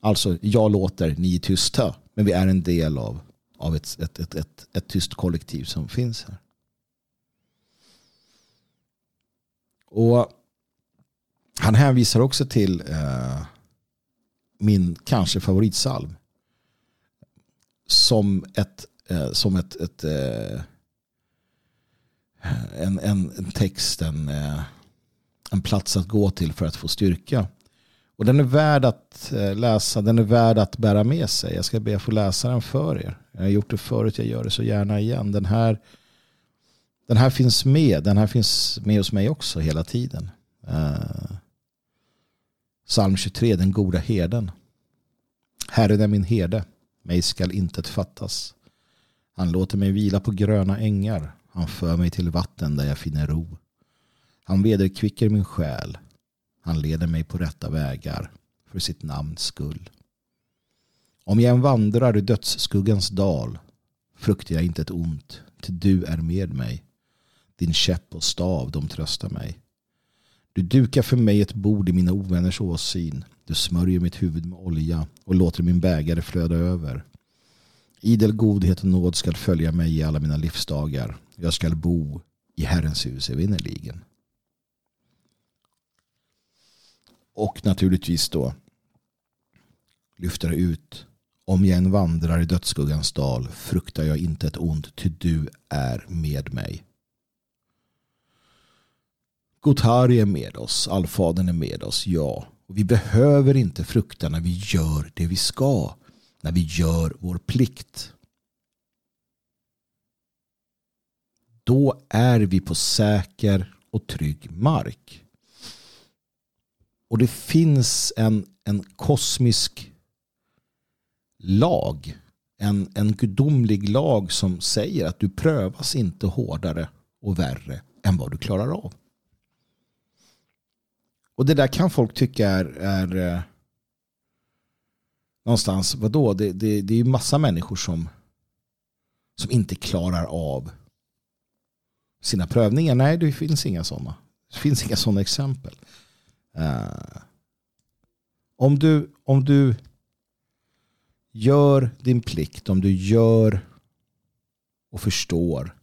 Alltså, jag låter, ni är tysta, men vi är en del av ett tyst kollektiv som finns här. Och han hänvisar också till min kanske favoritsalm som en text, en plats att gå till för att få styrka. Och den är värd att läsa, den är värd att bära med sig. Jag ska be att få läsa den för er. Jag har gjort det förut, jag gör det så gärna igen. Den här finns med. Den här finns med hos mig också hela tiden. Psalm 23, den goda herden. Herren är min herde, mig skall intet fattas. Han låter mig vila på gröna ängar. Han för mig till vatten där jag finner ro. Han vederkvicker min själ. Han leder mig på rätta vägar för sitt namns skull. Om jag än vandrar i dödsskuggans dal fruktar jag inte ett ont, till du är med mig. Din käpp och stav, de tröstar mig. Du dukar för mig ett bord i mina ovänners åsyn. Du smörjer mitt huvud med olja och låter min bägare flöda över. Idel godhet och nåd ska följa mig i alla mina livsdagar. Jag ska bo i Herrens hus evinnerligen. Och naturligtvis då lyfter ut. Om jag än vandrar i dödsskuggans dal fruktar jag inte ett ont, ty du är med mig. Gotthari är med oss, allfadern är med oss, ja. Och vi behöver inte frukta när vi gör det vi ska, när vi gör vår plikt. Då är vi på säker och trygg mark. Och det finns en kosmisk lag, en gudomlig lag som säger att du prövas inte hårdare och värre än vad du klarar av. Och det där kan folk tycka är någonstans, vadå? Det är ju massa människor som inte klarar av sina prövningar. Nej, det finns inga sådana. Det finns inga sådana exempel. Om du gör din plikt, om du gör och förstår.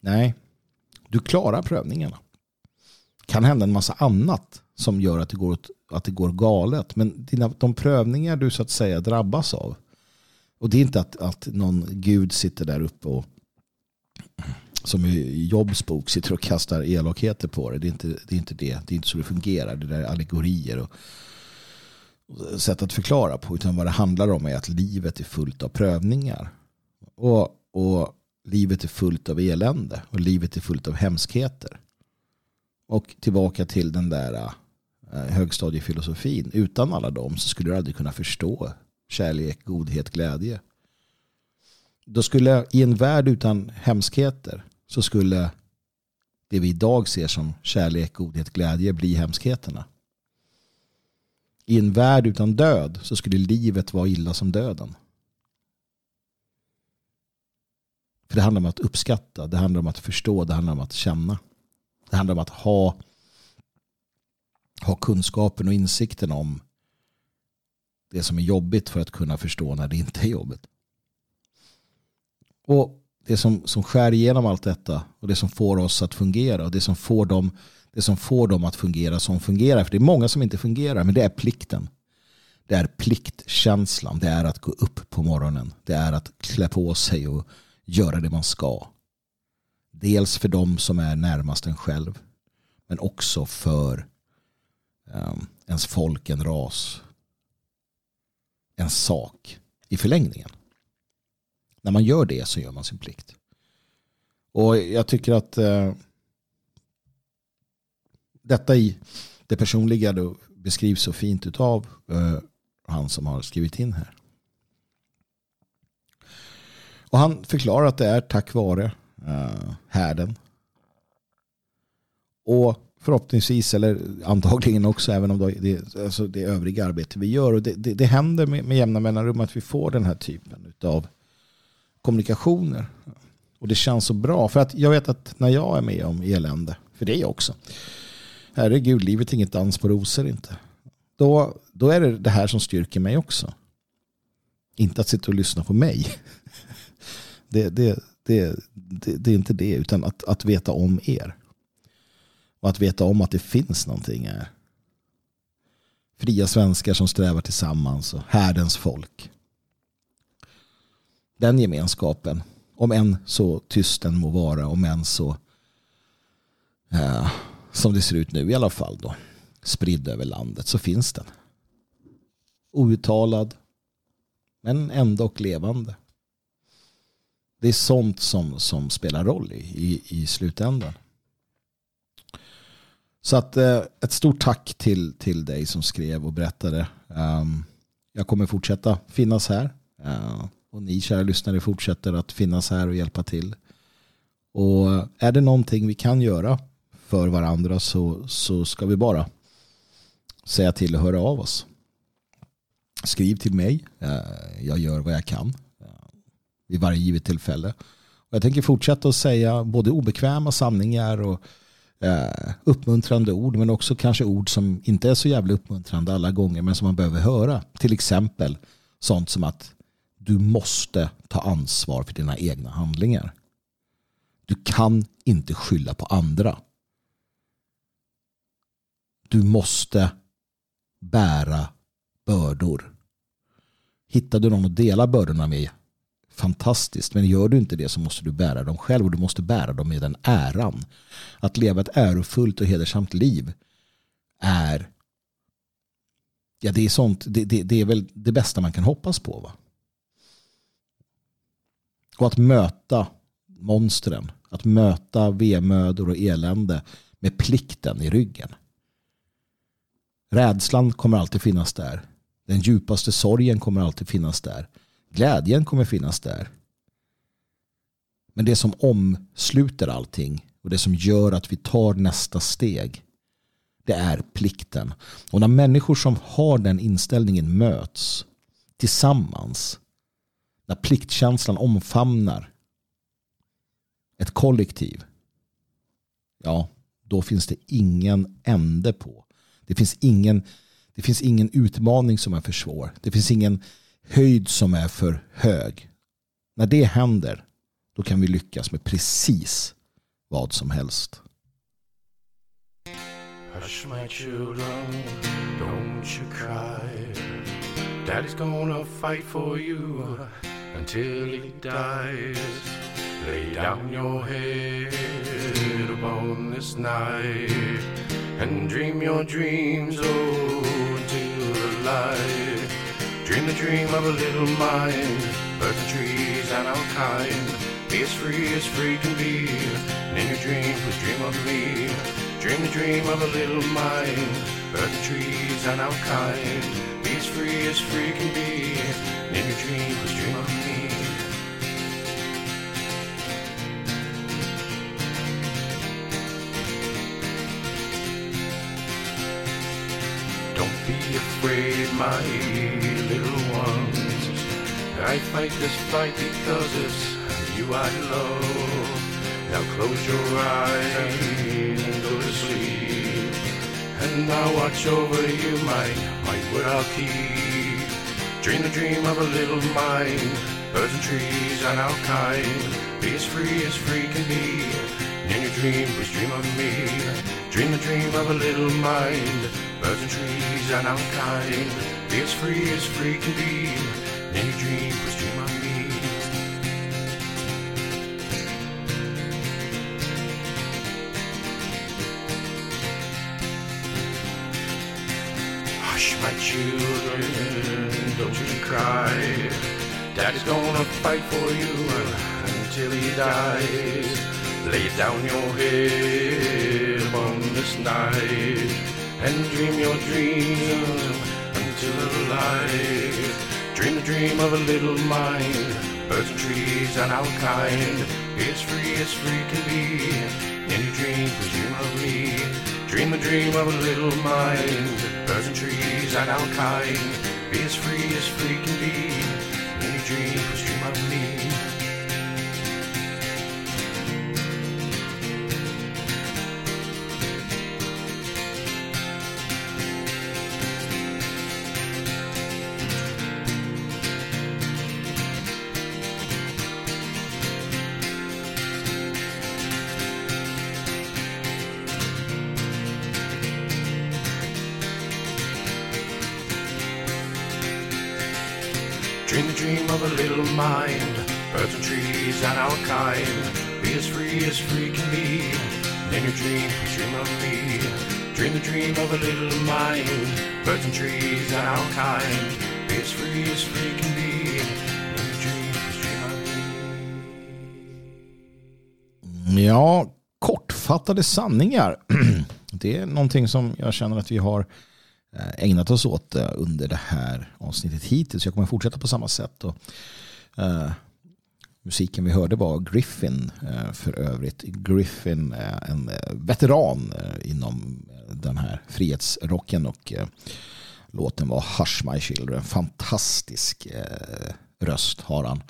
Nej, du klarar prövningarna. Kan hända en massa annat som gör att det går galet. Men de prövningar du så att säga drabbas av. Och det är inte att någon gud sitter där uppe och som i Jobs bok sitter och kastar elakheter på det. Det är inte så det fungerar. Det där är allegorier och sätt att förklara på, utan vad det handlar om är att livet är fullt av prövningar och livet är fullt av elände och livet är fullt av hemskheter. Och tillbaka till den där högstadiefilosofin, utan alla dem så skulle du aldrig kunna förstå kärlek, godhet, glädje. Då skulle i en värld utan hemskheter så skulle det vi idag ser som kärlek, godhet, glädje bli hemskheterna. I en värld utan död så skulle livet vara illa som döden. För det handlar om att uppskatta, det handlar om att förstå, det handlar om att känna. Det handlar om att ha kunskapen och insikten om det som är jobbigt för att kunna förstå när det inte är jobbigt. Och det som skär igenom allt detta och det som får oss att fungera och det som får dem att fungera som fungerar. För det är många som inte fungerar, men det är plikten. Det är pliktkänslan. Det är att gå upp på morgonen. Det är att klä på sig och göra det man ska. Dels för dem som är närmast en själv, men också för ens folk, en ras, en sak i förlängningen. När man gör det så gör man sin plikt. Och jag tycker att detta i det personliga då beskrivs så fint utav han som har skrivit in här. Och han förklarar att det är tack vare härden. Och förhoppningsvis, eller antagligen också, även om det övriga arbete vi gör. Och det händer med jämna mellanrum att vi får den här typen av kommunikationer. Och det känns så bra. För att jag vet att när jag är med om elände, för det är jag också. Herregud, livet är inget dans på rosor inte. Då är det här som styrker mig också. Inte att sitta och lyssna på mig. Det är inte det, utan att veta om er. Och att veta om att det finns någonting här. Fria svenskar som strävar tillsammans och härdens folk. Den gemenskapen, om än så tyst den må vara, om än så som det ser ut nu i alla fall då, spridd över landet, så finns den. Outtalad, men ändå levande. Det är sånt som spelar roll i slutändan. Så att ett stort tack till dig som skrev och berättade. Jag kommer fortsätta finnas här. Och ni kära lyssnare fortsätter att finnas här och hjälpa till. Och är det någonting vi kan göra för varandra så ska vi bara säga till och höra av oss. Skriv till mig. Jag gör vad jag kan vid varje givet tillfälle. Och jag tänker fortsätta att säga både obekväma sanningar och uppmuntrande ord, men också kanske ord som inte är så jävla uppmuntrande alla gånger, men som man behöver höra. Till exempel sånt som att du måste ta ansvar för dina egna handlingar. Du kan inte skylla på andra. Du måste bära bördor. Hittar du någon att dela bördorna med, fantastiskt, men gör du inte det så måste du bära dem själv, och du måste bära dem med den äran. Att leva ett ärofullt och hedersamt liv är, ja, det är sånt, det är väl det bästa man kan hoppas på, va? Och att möta monstren, att möta vemödor och elände med plikten i ryggen. Rädslan kommer alltid finnas där. Den djupaste sorgen kommer alltid finnas där. Glädjen kommer finnas där. Men det som omsluter allting och det som gör att vi tar nästa steg, det är plikten. Och när människor som har den inställningen möts tillsammans, när pliktkänslan omfamnar ett kollektiv, ja, då finns det ingen ände på. Det finns ingen utmaning som är för svår. Det finns ingen höjd som är för hög. När det händer, då kan vi lyckas med precis vad som helst. Hush my children, don't you cry. Daddy's gonna fight for you until he dies. lay down your head upon this night and dream your dreams, oh, till the light. Dream the dream of a little mind, bird and trees and our kind. Be as free can be, and in your dream, please dream of me. Dream the dream of a little mind, bird and trees and our kind. Be as free can be, and in your dream, please dream of me. Be afraid, my little ones. I fight this fight because it's you I love. Now close your eyes and go to sleep, and I'll watch over you, my word I'll keep. Dream the dream of a little mind, birds and trees and our kind. Be as free can be, in your dream, please dream of me. Dream the dream of a little mind, birds and trees and our kind. Be as free can be, in your dream, please dream of me. Hush, my children, don't you cry. Daddy's gonna fight for you until he dies. Lay down your head upon this night and dream your dreams until the light. Dream the dream of a little mind, birds and trees and our kind. Be as free can be, in your dream, please dream of me. Dream the dream of a little mind, birds and trees and our kind. Be as free can be, in your dream, please dream of me. Mind, birds and trees and our kind. Be as free can be, in your dream, please dream of me. Dream the dream of a little mind, birds and trees and our kind. Be as free can be, in your dream, please dream of me. Ja, kortfattade sanningar. Det är någonting som jag känner att vi har ägnat oss åt under det här avsnittet hittills. Jag kommer fortsätta på samma sätt och musiken vi hörde var Griffin, för övrigt. Griffin är en veteran inom den här frihetsrocken, och låten var Hush My Children. Fantastisk röst har han,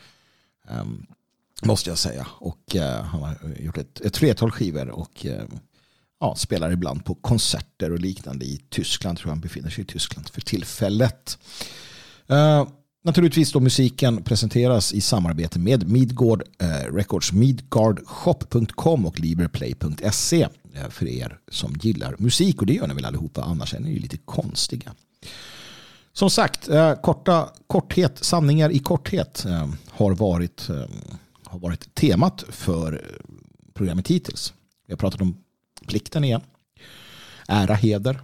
måste jag säga. Och han har gjort ett tretal skivor och ja, spelar ibland på konserter och liknande i Tyskland. Tror han befinner sig i Tyskland för tillfället. Naturligtvis då musiken presenteras i samarbete med Midgård Records, midgardshop.com och liberplay.se för er som gillar musik, och det gör ni väl allihopa, annars är ni ju lite konstiga. Som sagt, korthet, sanningar i korthet har varit temat för programmet hittills. Vi har pratat om plikten igen, ära, heder,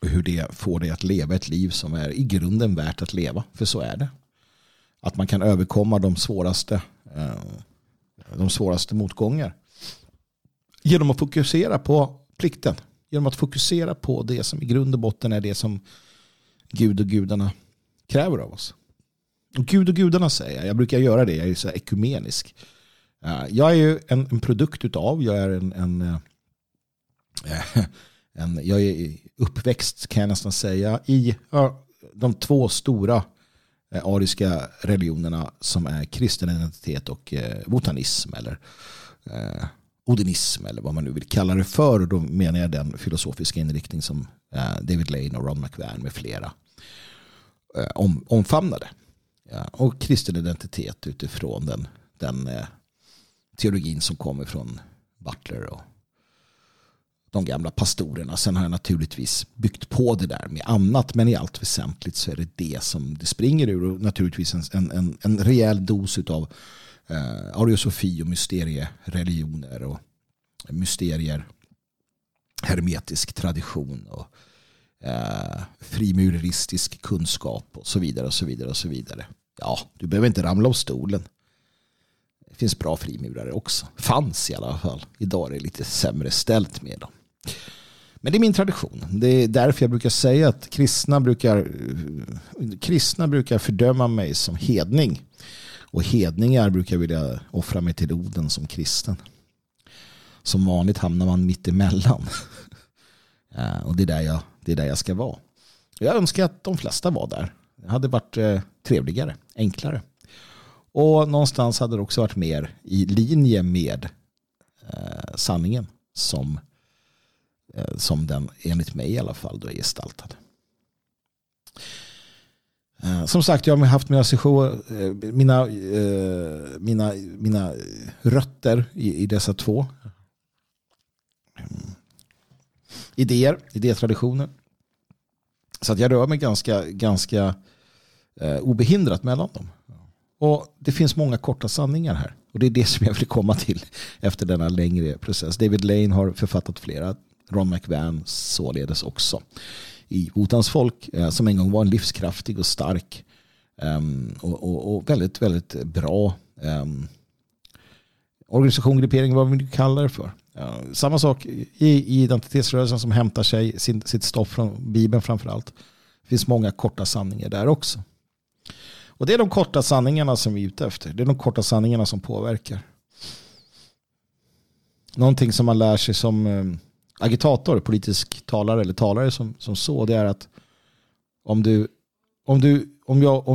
och hur det får dig att leva ett liv som är i grunden värt att leva. För så är det. Att man kan överkomma de svåraste motgångar genom att fokusera på plikten. Genom att fokusera på det som i grund och botten är det som Gud och gudarna kräver av oss. Och Gud och gudarna säger jag. Jag brukar göra det. Jag är ju så här ekumenisk. Jag är ju en produkt utav. Jag är jag är uppväxt, kan jag nästan säga, i de två stora ariska religionerna som är kristen identitet och votanism, eller odinism, eller vad man nu vill kalla det för. Och då menar jag den filosofiska inriktning som David Lane och Ron McVan med flera omfamnade. Och kristen identitet utifrån den teologin som kommer från Butler och de gamla pastorerna. Sen har jag naturligtvis byggt på det där med annat, men i allt väsentligt så är det som det springer ur. Och naturligtvis en rejäl dos av ariosofi och mysteriereligioner och mysterier, hermetisk tradition och frimureristisk kunskap och så vidare och så vidare och så vidare. Ja, du behöver inte ramla av stolen. Det finns bra frimurare också. Fanns i alla fall. Idag är det lite sämre ställt med dem. Men det är min tradition. Det är därför jag brukar säga att kristna brukar fördöma mig som hedning. Och hedningar brukar vilja offra mig till Oden som kristen. Som vanligt hamnar man mitt emellan. Och det är där jag ska vara. Jag önskar att de flesta var där. Det hade varit trevligare, enklare. Och någonstans hade det också varit mer i linje med sanningen som den, enligt mig i alla fall, då är gestaltad. Som sagt, jag har haft mina rötter i dessa två idétraditioner. Så att jag rör mig ganska obehindrat mellan dem. Och det finns många korta sanningar här. Och det är det som jag vill komma till efter denna längre process. David Lane har författat flera. Ron McVan således också. I Otans folk, som en gång var en livskraftig och stark och väldigt, väldigt bra organisation, gruppering, vad vi kallar det för. Samma sak i identitetsrörelsen som hämtar sig sitt stoff från Bibeln framförallt. Det finns många korta sanningar där också. Och det är de korta sanningarna som vi är ute efter. Det är de korta sanningarna som påverkar. Någonting som man lär sig som agitator, politisk talare eller talare som så, det är att om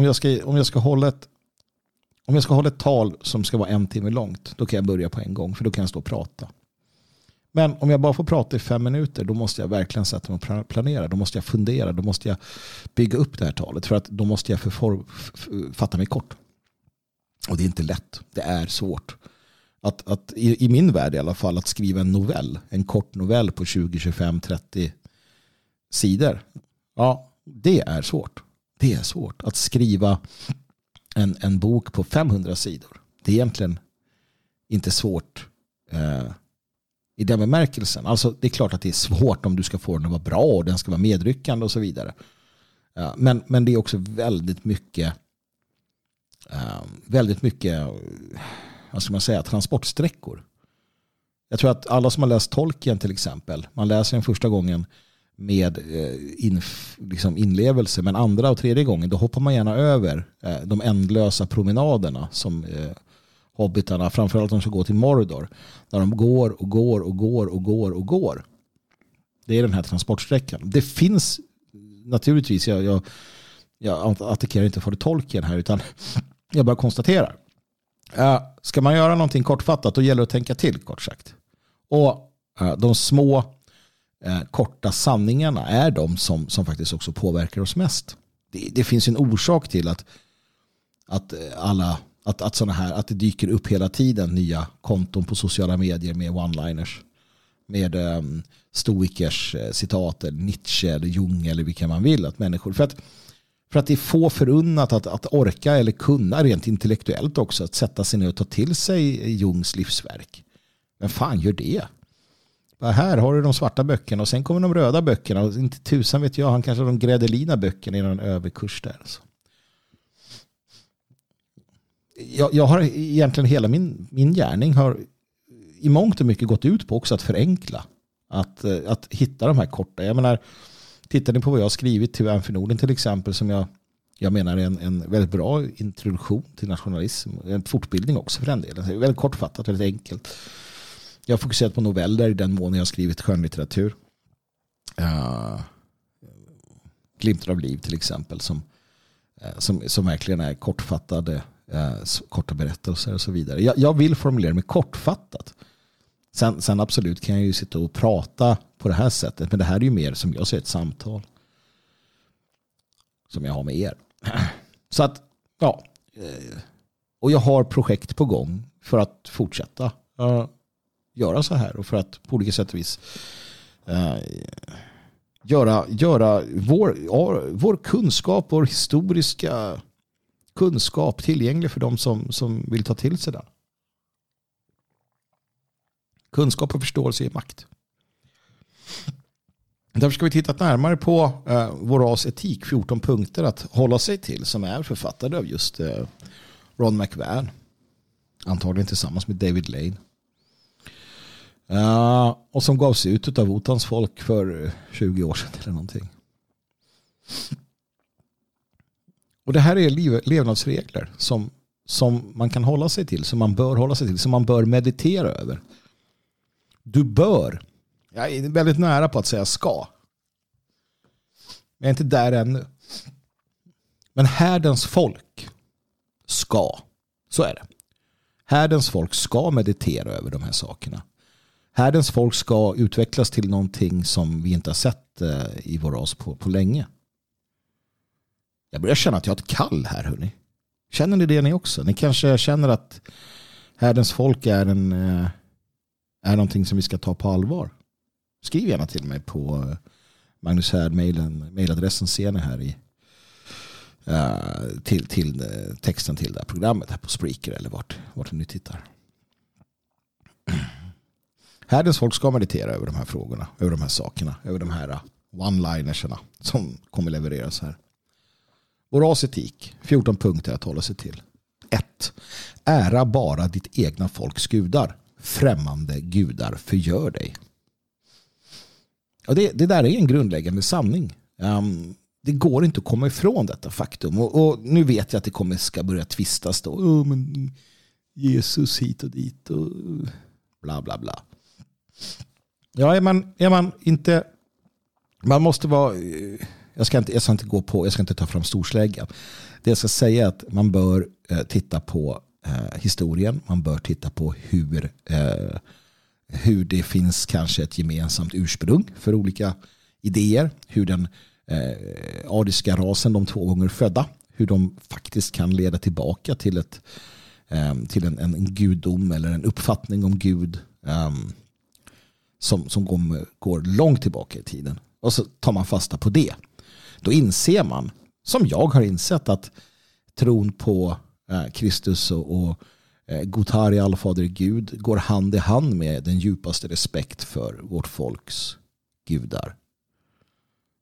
jag ska hålla ett tal som ska vara 1 timme långt, då kan jag börja på en gång, för då kan jag stå och prata. Men om jag bara får prata i 5 minuter, då måste jag verkligen sätta mig och planera, då måste jag fundera, då måste jag bygga upp det här talet, för att då måste jag fatta mig kort. Och det är inte lätt, det är svårt. Att i min värld i alla fall, att skriva en novell, en kort novell på 20, 25, 30 sidor. Ja, det är svårt. Det är svårt att skriva en bok på 500 sidor. Det är egentligen inte svårt i den bemärkelsen. Alltså det är klart att det är svårt om du ska få den att vara bra och den ska vara medryckande och så vidare. Men det är också väldigt mycket vad ska man säga, transportsträckor. Jag tror att alla som har läst Tolkien till exempel, man läser den första gången med liksom inlevelse, men andra och tredje gången då hoppar man gärna över de ändlösa promenaderna som hobbitarna, framförallt de som går till Mordor, där de går. Det är den här transportsträckan. Det finns naturligtvis, jag attackerar inte för Tolkien här, utan jag bara konstaterar. Ska man göra någonting kortfattat, då gäller det att tänka till, kort sagt. Och de små korta sanningarna är de som faktiskt också påverkar oss mest. Det finns en orsak till att det dyker upp hela tiden nya konton på sociala medier med one-liners, med stoikers citat, Nietzsche eller Jung eller vilka man vill, att människor, för att det är få förunnat att orka eller kunna rent intellektuellt också att sätta sig ner och ta till sig Jungs livsverk. Men fan gör det? Här har du de svarta böckerna och sen kommer de röda böckerna. Och inte tusan vet jag, han kanske har de Gredelina böckerna i någon överkurs där. Alltså. Jag har egentligen hela min gärning har i mångt och mycket gått ut på också att förenkla. Att hitta de här korta. Jag menar, tittar ni på vad jag har skrivit till Värn för Norden till exempel, som jag menar är en väldigt bra introduktion till nationalism, en fortbildning också för den delen. Det är väldigt kortfattat, väldigt enkelt. Jag har fokuserat på noveller i den mån jag har skrivit skönlitteratur. Glimtar av liv till exempel, som verkligen är kortfattade, korta berättelser och så vidare. Jag vill formulera mig kortfattat. Sen absolut kan jag ju sitta och prata på det här sättet. Men det här är ju mer som jag ser ett samtal som jag har med er. Så att, ja. Och jag har projekt på gång för att fortsätta göra så här. Och för att på olika sätt och vis göra vår kunskap, vår historiska kunskap tillgänglig för de som vill ta till sig den. Kunskap och förståelse är makt. Därför ska vi titta närmare på vår ras etik, 14 punkter att hålla sig till, som är författade av just Ron McVan. Antagligen tillsammans med David Lane. Och som gavs ut av Otans folk för 20 år sedan eller någonting. Och det här är levnadsregler som man kan hålla sig till, som man bör hålla sig till, som man bör meditera över. Du bör. Jag är väldigt nära på att säga ska. Jag är inte där ännu. Men härdens folk ska. Så är det. Härdens folk ska meditera över de här sakerna. Härdens folk ska utvecklas till någonting som vi inte har sett i vår ras på länge. Jag börjar känna att jag har ett kall här, hörni. Känner ni det ni också? Ni kanske känner att härdens folk är någonting som vi ska ta på allvar. Skriv gärna till mig på Magnus Härd, mailadressen ser ni här i till texten till det här programmet här på Spreaker eller vart ni tittar. Härdens folk ska meditera över de här frågorna, över de här sakerna, över de här one-linerserna som kommer levereras här. Vår rasetik, 14 punkter att hålla sig till. 1. Ära bara ditt egna folks gudar. Främmande gudar förgör dig. Och det där är en grundläggande sanning. Det går inte att komma ifrån detta faktum. Och nu vet jag att det ska börja tvistas då. Men Jesus hit och dit och bla bla bla. Ja, är man inte... Man måste vara... Jag ska inte ta fram storsläggan. Det jag ska säga är att man bör titta på historien. Man bör titta på hur det finns kanske ett gemensamt ursprung för olika idéer. Hur den ariska rasen, de 2 gånger födda, hur de faktiskt kan leda tillbaka till en gudom eller en uppfattning om Gud som går långt tillbaka i tiden. Och så tar man fasta på det. Då inser man, som jag har insett, att tron på Kristus och Gotari, allfader Gud, går hand i hand med den djupaste respekt för vårt folks gudar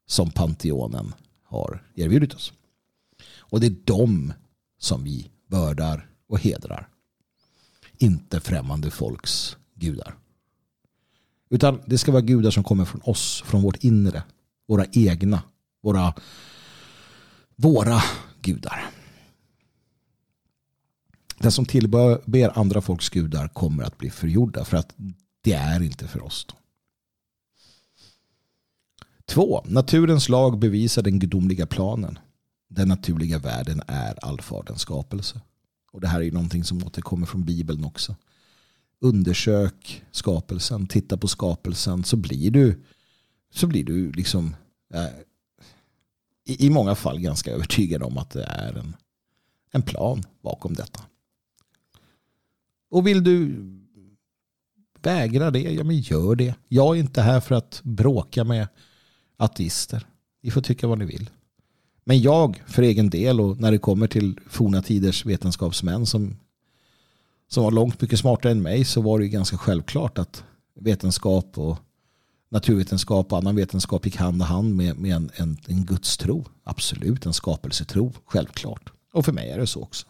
som Pantheonen har erbjudit oss. Och det är de som vi vördar och hedrar. Inte främmande folks gudar. Utan det ska vara gudar som kommer från oss, från vårt inre, våra egna, våra gudar. Den som tillber andra folks gudar kommer att bli förgjorda, för att det är inte för oss. 2. Naturens lag bevisar den gudomliga planen. Den naturliga världen är allfadens skapelse. Och det här är ju någonting som återkommer från Bibeln också. Undersök skapelsen, titta på skapelsen, så blir du liksom i många fall ganska övertygad om att det är en plan bakom detta. Och vill du vägra det, ja men gör det. Jag är inte här för att bråka med ateister. Ni får tycka vad ni vill. Men jag för egen del, och när det kommer till forna tiders vetenskapsmän som var långt mycket smartare än mig, så var det ju ganska självklart att vetenskap och naturvetenskap och annan vetenskap gick hand i hand med en gudstro. Absolut, en skapelsetro. Självklart. Och för mig är det så också.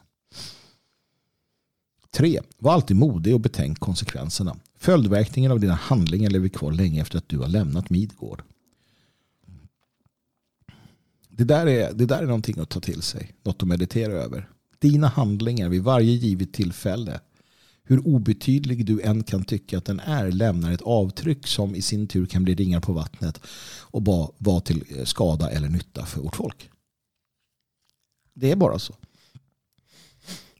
3. Var alltid modig och betänk konsekvenserna. Följdverkningen av dina handlingar lever kvar länge efter att du har lämnat Midgård. Det där är någonting att ta till sig. Något att meditera över. Dina handlingar vid varje givet tillfälle, hur obetydlig du än kan tycka att den är, lämnar ett avtryck som i sin tur kan bli ringar på vattnet och vara till skada eller nytta för vårt folk. Det är bara så.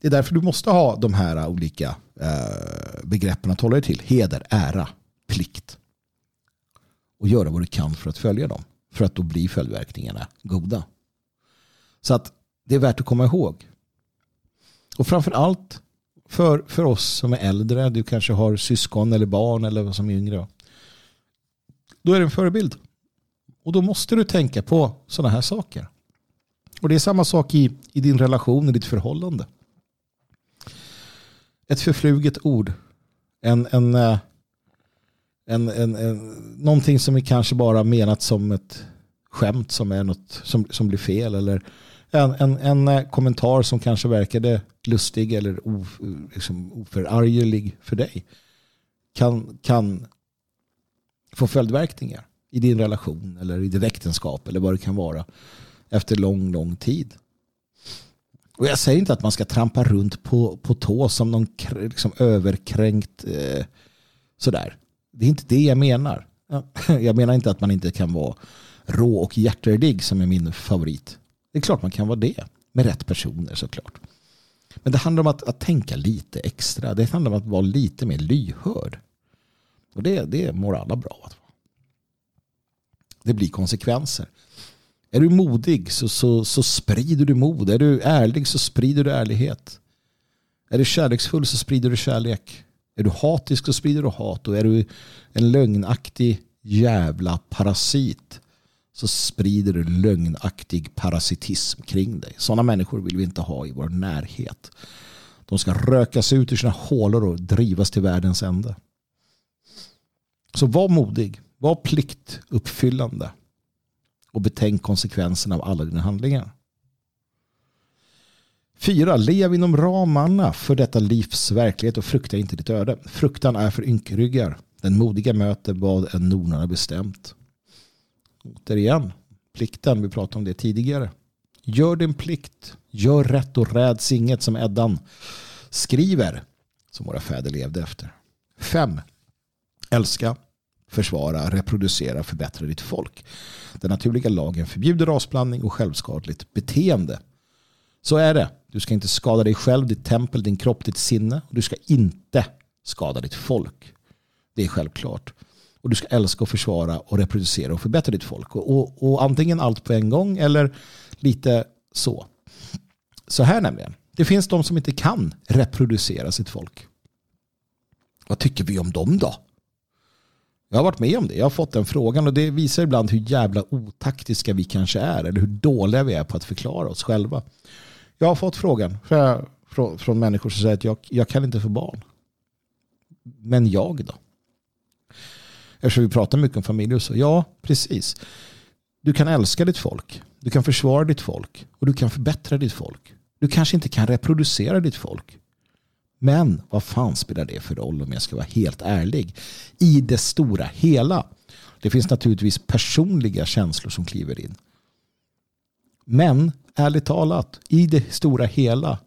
Det är därför du måste ha de här olika begreppen att hålla dig till. Heder, ära, plikt. Och göra vad du kan för att följa dem. För att då blir följdverkningarna goda. Så att det är värt att komma ihåg. Och framförallt för oss som är äldre, du kanske har syskon eller barn eller vad som är yngre. Då är det en förebild. Och då måste du tänka på sådana här saker. Och det är samma sak i din relation, i ditt förhållande. Ett förfluget ord. Någonting som är kanske bara menat som ett skämt som är något som blir fel, eller en kommentar som kanske verkade lustig eller oförargelig för dig kan få följdverkningar i din relation eller i ditt äktenskap eller vad det kan vara efter lång tid. Och jag säger inte att man ska trampa runt på tå som någon liksom överkränkt sådär. Det är inte det jag menar. Jag menar inte att man inte kan vara rå och hjärtlig, som är min favorit. Det är klart man kan vara det. Med rätt personer såklart. Men det handlar om att tänka lite extra. Det handlar om att vara lite mer lyhörd. Och det mår alla bra att vara. Det blir konsekvenser. Är du modig så sprider du mod. Är du ärlig så sprider du ärlighet. Är du kärleksfull så sprider du kärlek. Är du hatisk så sprider du hat. Och är du en lögnaktig jävla parasit så sprider du lögnaktig parasitism kring dig. Sådana människor vill vi inte ha i vår närhet. De ska rökas ut ur sina hålor och drivas till världens ände. Så var modig. Var pliktuppfyllande. Och betänk konsekvenserna av alla dina handlingar. 4. Lev inom ramarna för detta livs verklighet och frukta inte ditt öde. Fruktan är för ynkryggar. Den modiga möter vad en nonan har bestämt. Återigen, plikten, vi pratade om det tidigare. Gör din plikt. Gör rätt och räds inget, som Eddan skriver, som våra fäder levde efter. 5. Älska, försvara, reproducera, förbättra ditt folk. Den naturliga lagen förbjuder rasblandning och självskadligt beteende. Så är det. Du ska inte skada dig själv, ditt tempel, din kropp, ditt sinne. Du ska inte skada ditt folk. Det är självklart. Och du ska älska och försvara och reproducera och förbättra ditt folk. Och antingen allt på en gång eller lite så. Så här nämligen. Det finns de som inte kan reproducera sitt folk. Vad tycker vi om dem då? Jag har varit med om det. Jag har fått den frågan och det visar ibland hur jävla otaktiska vi kanske är eller hur dåliga vi är på att förklara oss själva. Jag har fått frågan från människor som säger att jag kan inte få barn. Men jag då? Eftersom vi pratar mycket om familj och så. Ja, precis. Du kan älska ditt folk. Du kan försvara ditt folk. Och du kan förbättra ditt folk. Du kanske inte kan reproducera ditt folk. Men vad fan spelar det för roll om jag ska vara helt ärlig? I det stora hela. Det finns naturligtvis personliga känslor som kliver in. Men ärligt talat, i det stora hela.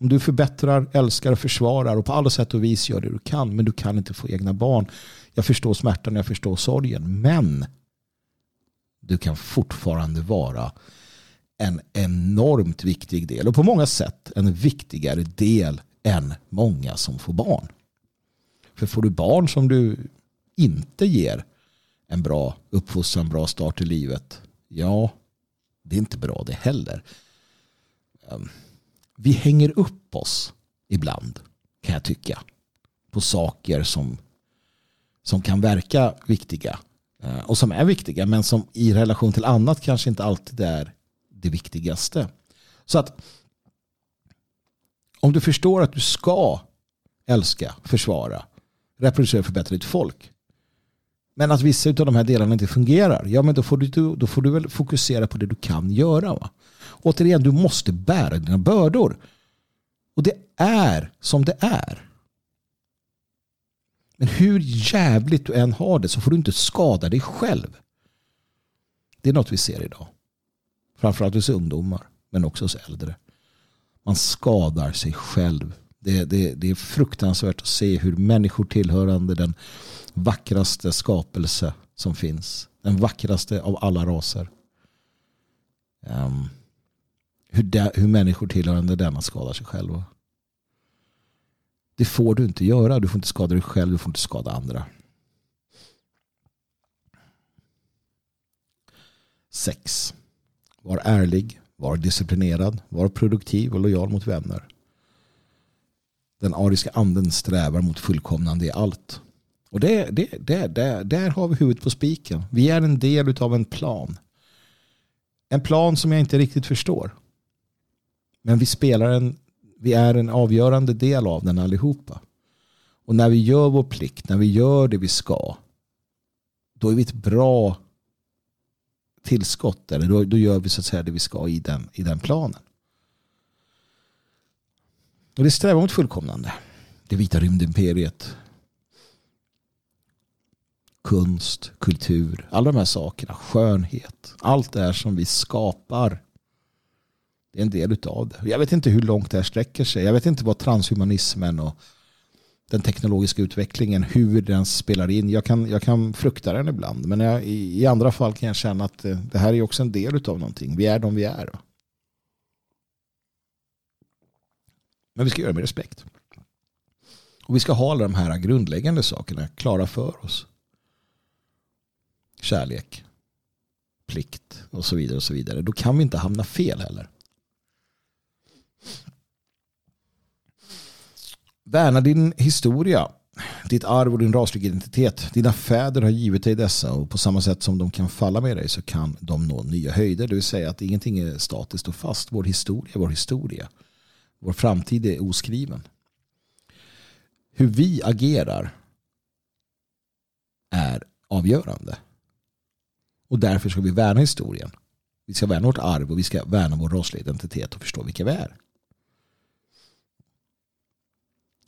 Om du förbättrar, älskar och försvarar och på alla sätt och vis gör det du kan. Men du kan inte få egna barn. Jag förstår smärtan, jag förstår sorgen. Men du kan fortfarande vara en enormt viktig del. Och på många sätt en viktigare del än många som får barn. För får du barn som du inte ger en bra uppfostran, en bra start i livet. Ja, det är inte bra det heller. Vi hänger upp oss ibland, kan jag tycka, på saker som kan verka viktiga och som är viktiga, men som i relation till annat kanske inte alltid är det viktigaste. Så att om du förstår att du ska älska, försvara, reproducera och förbättra ditt folk, men att vissa av de här delarna inte fungerar, ja, men då får du väl fokusera på det du kan göra, va? Återigen, du måste bära dina bördor. Och det är som det är. Men hur jävligt du än har det så får du inte skada dig själv. Det är något vi ser idag. Framförallt hos ungdomar, men också hos äldre. Man skadar sig själv. Det är fruktansvärt att se hur människor tillhörande den vackraste skapelse som finns. Den vackraste av alla raser. Hur människor tillhörande denna skadar sig själva. Det får du inte göra. Du får inte skada dig själv. Du får inte skada andra. 6. Var ärlig. Var disciplinerad. Var produktiv och lojal mot vänner. Den ariska anden strävar mot fullkomnande i allt. Och där har vi huvudet på spiken. Vi är en del av en plan. En plan som jag inte riktigt förstår. Men vi är en avgörande del av den allihopa. Och när vi gör vår plikt, när vi gör det vi ska, då är vi ett bra tillskott. Eller då gör vi så att säga det vi ska i den planen. Och det strävar mot fullkomnande. Det vita rymdimperiet. Kunst, kultur, alla de här sakerna, skönhet. Allt det här som vi skapar. Det är en del utav det. Jag vet inte hur långt det här sträcker sig. Jag vet inte vad transhumanismen och den teknologiska utvecklingen, hur den spelar in. Jag kan frukta den ibland. Men i andra fall kan jag känna att det här är också en del utav någonting. Vi är de vi är. Va? Men vi ska göra med respekt. Och vi ska ha alla de här grundläggande sakerna klara för oss. Kärlek, plikt och så vidare och så vidare. Då kan vi inte hamna fel heller. Värna din historia, ditt arv och din rasliga identitet. Dina fäder har givit dig dessa, och på samma sätt som de kan falla med dig så kan de nå nya höjder. Det vill säga att ingenting är statiskt och fast. Vår historia. Vår framtid är oskriven. Hur vi agerar är avgörande. Och därför ska vi värna historien. Vi ska värna vårt arv och vi ska värna vår rasliga identitet och förstå vilka vi är.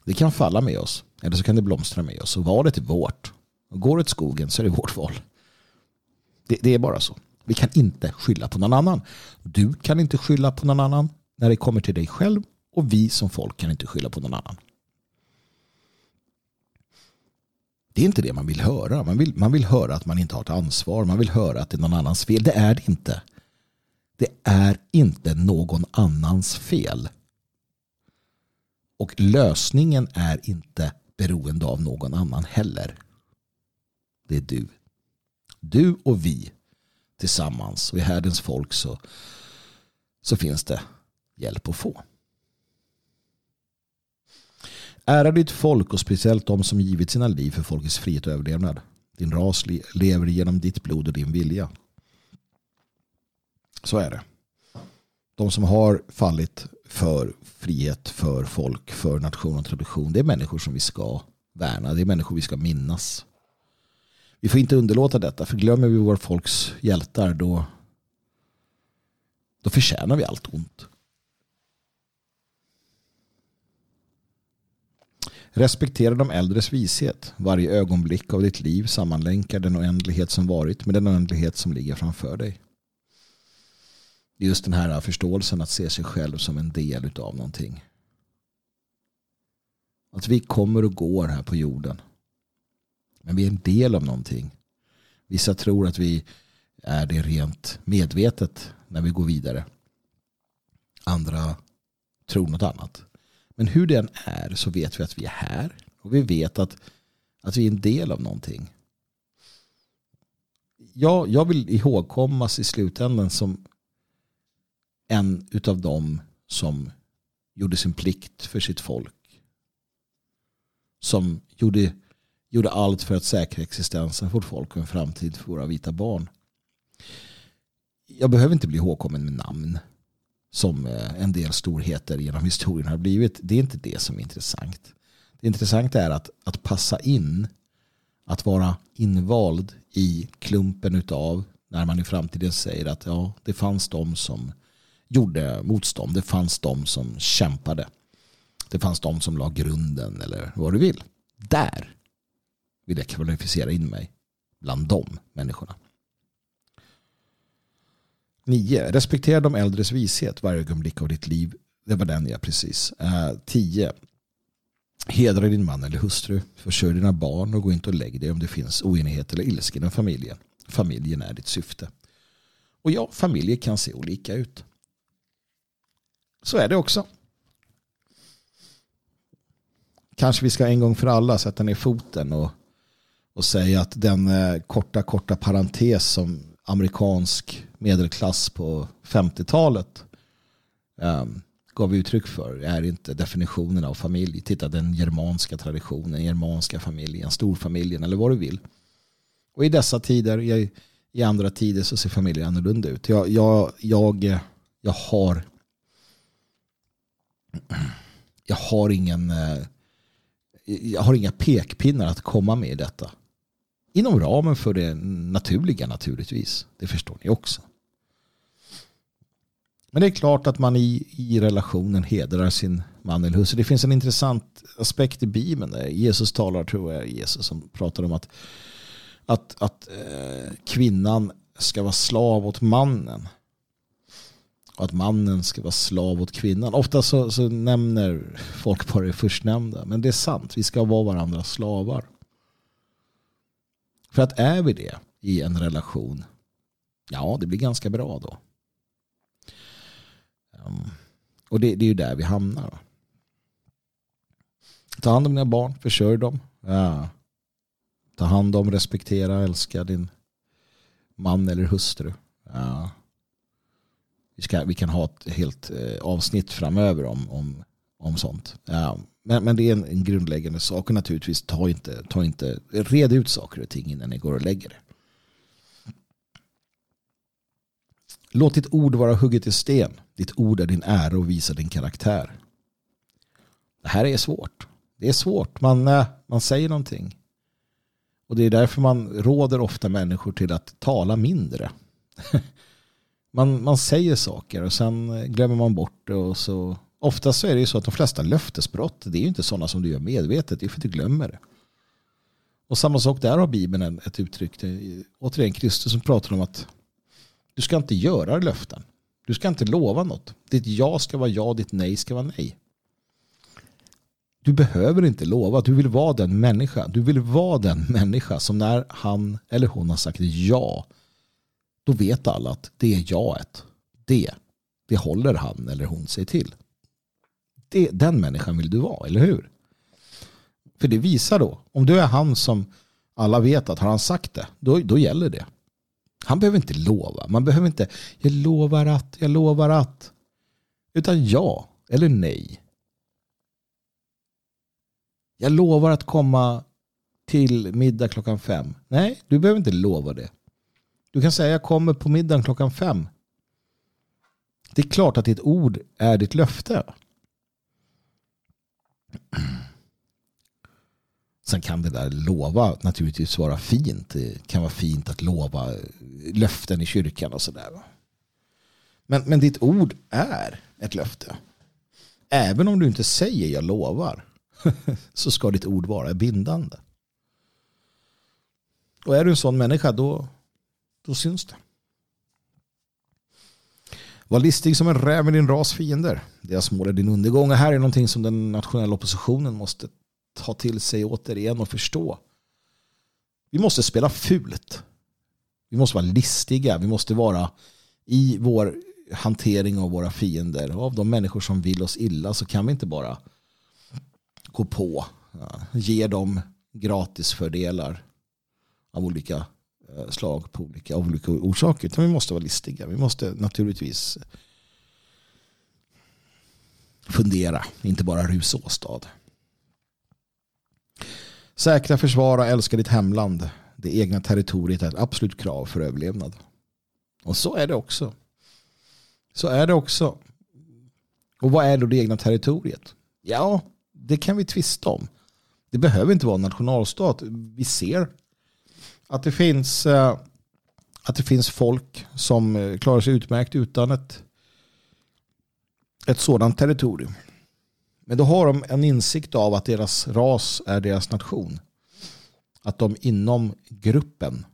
Det kan falla med oss, eller så kan det blomstra med oss. Och valet är vårt. Och går det åt skogen så är det vårt val. Det är bara så. Vi kan inte skylla på någon annan. Du kan inte skylla på någon annan när det kommer till dig själv, och vi som folk kan inte skylla på någon annan. Det är inte det man vill höra. Man vill höra att man inte har ett ansvar. Man vill höra att det är någon annans fel. Det är det inte. Det är inte någon annans fel. Och lösningen är inte beroende av någon annan heller. Det är du. Du och vi tillsammans. Och i härdens folk så finns det hjälp att få. Ära ditt folk och speciellt de som givit sina liv för folkets frihet och överlevnad. Din ras lever genom ditt blod och din vilja. Så är det. De som har fallit för frihet, för folk, för nation och tradition, det är människor som vi ska värna. Det är människor vi ska minnas. Vi får inte underlåta detta, för glömmer vi vår folks hjältar då förtjänar vi allt ont. Respektera de äldres vishet. Varje ögonblick av ditt liv sammanlänkar den oändlighet som varit med den oändlighet som ligger framför dig. Det är just den här förståelsen att se sig själv som en del utav någonting. Att vi kommer och går här på jorden. Men vi är en del av någonting. Vissa tror att vi är det rent medvetet när vi går vidare. Andra tror något annat. Men hur den är så vet vi att vi är här. Och vi vet att vi är en del av någonting. Jag vill ihågkommas i slutändan som en utav dem som gjorde sin plikt för sitt folk. Som gjorde allt för att säkra existensen för vårt folk och en framtid för våra vita barn. Jag behöver inte bli ihågkommen med namn. Som en del storheter genom historien har blivit. Det är inte det som är intressant. Det intressanta är att passa in. Att vara invald i klumpen utav. När man i framtiden säger att ja, det fanns de som gjorde motstånd. Det fanns de som kämpade. Det fanns de som la grunden eller vad du vill. Där vill jag kvalificera in mig. Bland de människorna. 9. Respektera de äldres vishet varje ögonblick av ditt liv. Det var den jag precis. 10. Hedra din man eller hustru. Försörj dina barn och gå inte och lägg dig om det finns oenighet eller ilska inom familjen. Familjen är ditt syfte. Och ja, familjer kan se olika ut. Så är det också. Kanske vi ska en gång för alla sätta ner foten och säga att den korta parentes som amerikansk medelklass på 50-talet gav uttryck för är inte definitionen av familj. Titta, den germanska traditionen, germanska familjen, storfamiljen eller vad du vill. Och i dessa tider, i I andra tider så ser familjer annorlunda ut. Jag har inga pekpinnar att komma med i detta. Inom ramen för det naturliga naturligtvis. Det förstår ni också. Men det är klart att man i relationen hedrar sin man eller hustru. Det finns en intressant aspekt i Bibeln där Jesus talar, tror jag, Jesus som pratar om att kvinnan ska vara slav åt mannen. Och att mannen ska vara slav åt kvinnan. Ofta så nämner folk bara det förstnämnda. Men det är sant. Vi ska vara varandras slavar. För att är vi det i en relation, ja, det blir ganska bra då. Och det är ju där vi hamnar. Ta hand om dina barn, försörj dem. Ja. Ta hand om, respektera, älska din man eller hustru. Ja. Vi kan ha ett helt avsnitt framöver om sånt. Ja. Men det är en grundläggande sak. Och naturligtvis, ta inte red ut saker och ting innan ni går och lägger det. Låt ditt ord vara hugget i sten. Ditt ord är din ära och visar din karaktär. Det här är svårt. Det är svårt. Man säger någonting. Och det är därför man råder ofta människor till att tala mindre. Man säger saker och sen glömmer man bort det. Och så, ofta så är det ju så att de flesta löftesbrott, det är ju inte sådana som du gör medvetet. Det är för att du glömmer det. Och samma sak där har Bibeln ett uttryck. Återigen Kristus som pratar om att du ska inte göra löften. Du ska inte lova något. Ditt ja ska vara ja, ditt nej ska vara nej. Du behöver inte lova. Du vill vara den människa. Du vill vara den människa som när han eller hon har sagt ja, då vet alla att det är jaet. Det håller han eller hon sig till. Den människan vill du vara, eller hur? För det visar då, om du är han som alla vet att har han sagt det, då gäller det. Han behöver inte lova. Man behöver inte, jag lovar att. Utan ja eller nej. Jag lovar att komma till middag 5:00. Nej, du behöver inte lova det. Du kan säga jag kommer på middagen 5:00. Det är klart att ditt ord är ditt löfte. Sen kan det där lova naturligtvis vara fint. Det kan vara fint att lova löften i kyrkan och sådär. Men ditt ord är ett löfte. Även om du inte säger jag lovar så ska ditt ord vara bindande. Och är du en sån människa då syns det. Var listig som en räv med din ras fiender. Deras mål är din undergång. Och här är någonting som den nationella oppositionen måste ta till sig återigen och förstå. Vi måste spela fult. Vi måste vara listiga. Vi måste vara i vår hantering av våra fiender. Av de människor som vill oss illa så kan vi inte bara gå på. Ge dem gratisfördelar av olika slag på olika orsaker. Utan vi måste vara listiga. Vi måste naturligtvis fundera. Inte bara rusa åstad. Säkra, försvara, älska ditt hemland. Det egna territoriet är ett absolut krav för överlevnad. Och så är det också. Så är det också. Och vad är då det egna territoriet? Ja, det kan vi tvista om. Det behöver inte vara en nationalstat. Vi ser att det finns folk som klarar sig utmärkt utan ett sådant territorium. Men då har de en insikt av att deras ras är deras nation. Att de inom gruppen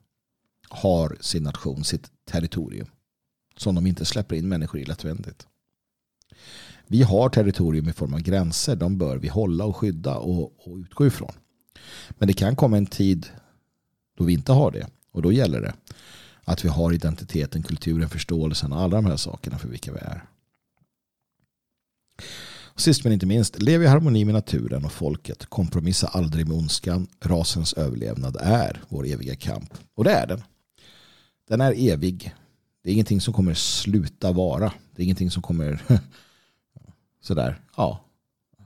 har sin nation, sitt territorium. Som de inte släpper in människor i lättvändigt. Vi har territorium i form av gränser. De bör vi hålla och skydda och utgå ifrån. Men det kan komma en tid då vi inte har det. Och då gäller det att vi har identiteten, kulturen, förståelsen och alla de här sakerna för vilka vi är. Och sist men inte minst, lev i harmoni med naturen och folket. Kompromissa aldrig med ondskan. Rasens överlevnad är vår eviga kamp. Och det är den. Den är evig. Det är ingenting som kommer sluta vara. Det är ingenting som kommer sådär, ja,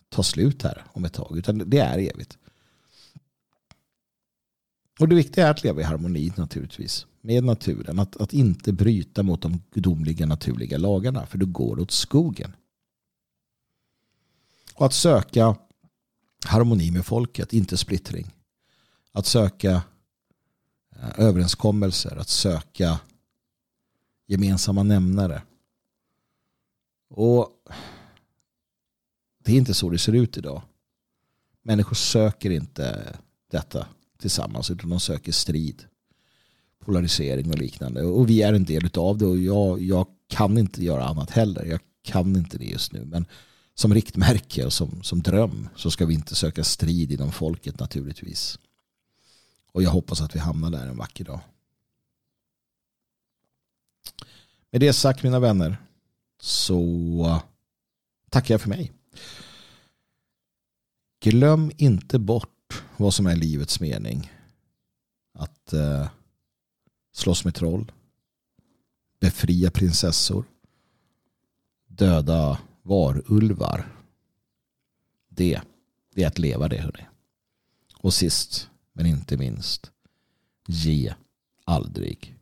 ta slut här om ett tag. Utan det är evigt. Och det viktiga är att leva i harmoni naturligtvis. med naturen, att inte bryta mot de gudomliga naturliga lagarna, för då går det åt skogen. Och att söka harmoni med folket, inte splittring. Att söka överenskommelser, att söka gemensamma nämnare. Och det är inte så det ser ut idag. Människor söker inte detta tillsammans, utan de söker strid, polarisering och liknande. Och vi är en del av det, och jag kan inte göra annat heller. Jag kan inte det just nu, men som riktmärke och som dröm så ska vi inte söka strid inom folket naturligtvis. Och jag hoppas att vi hamnar där en vacker dag. Med det sagt, mina vänner, så tackar jag för mig. Glöm inte bort vad som är livets mening. Att slåss med troll, befria prinsessor, döda varulvar. Det är att leva det, hörni. Och sist men inte minst, ge aldrig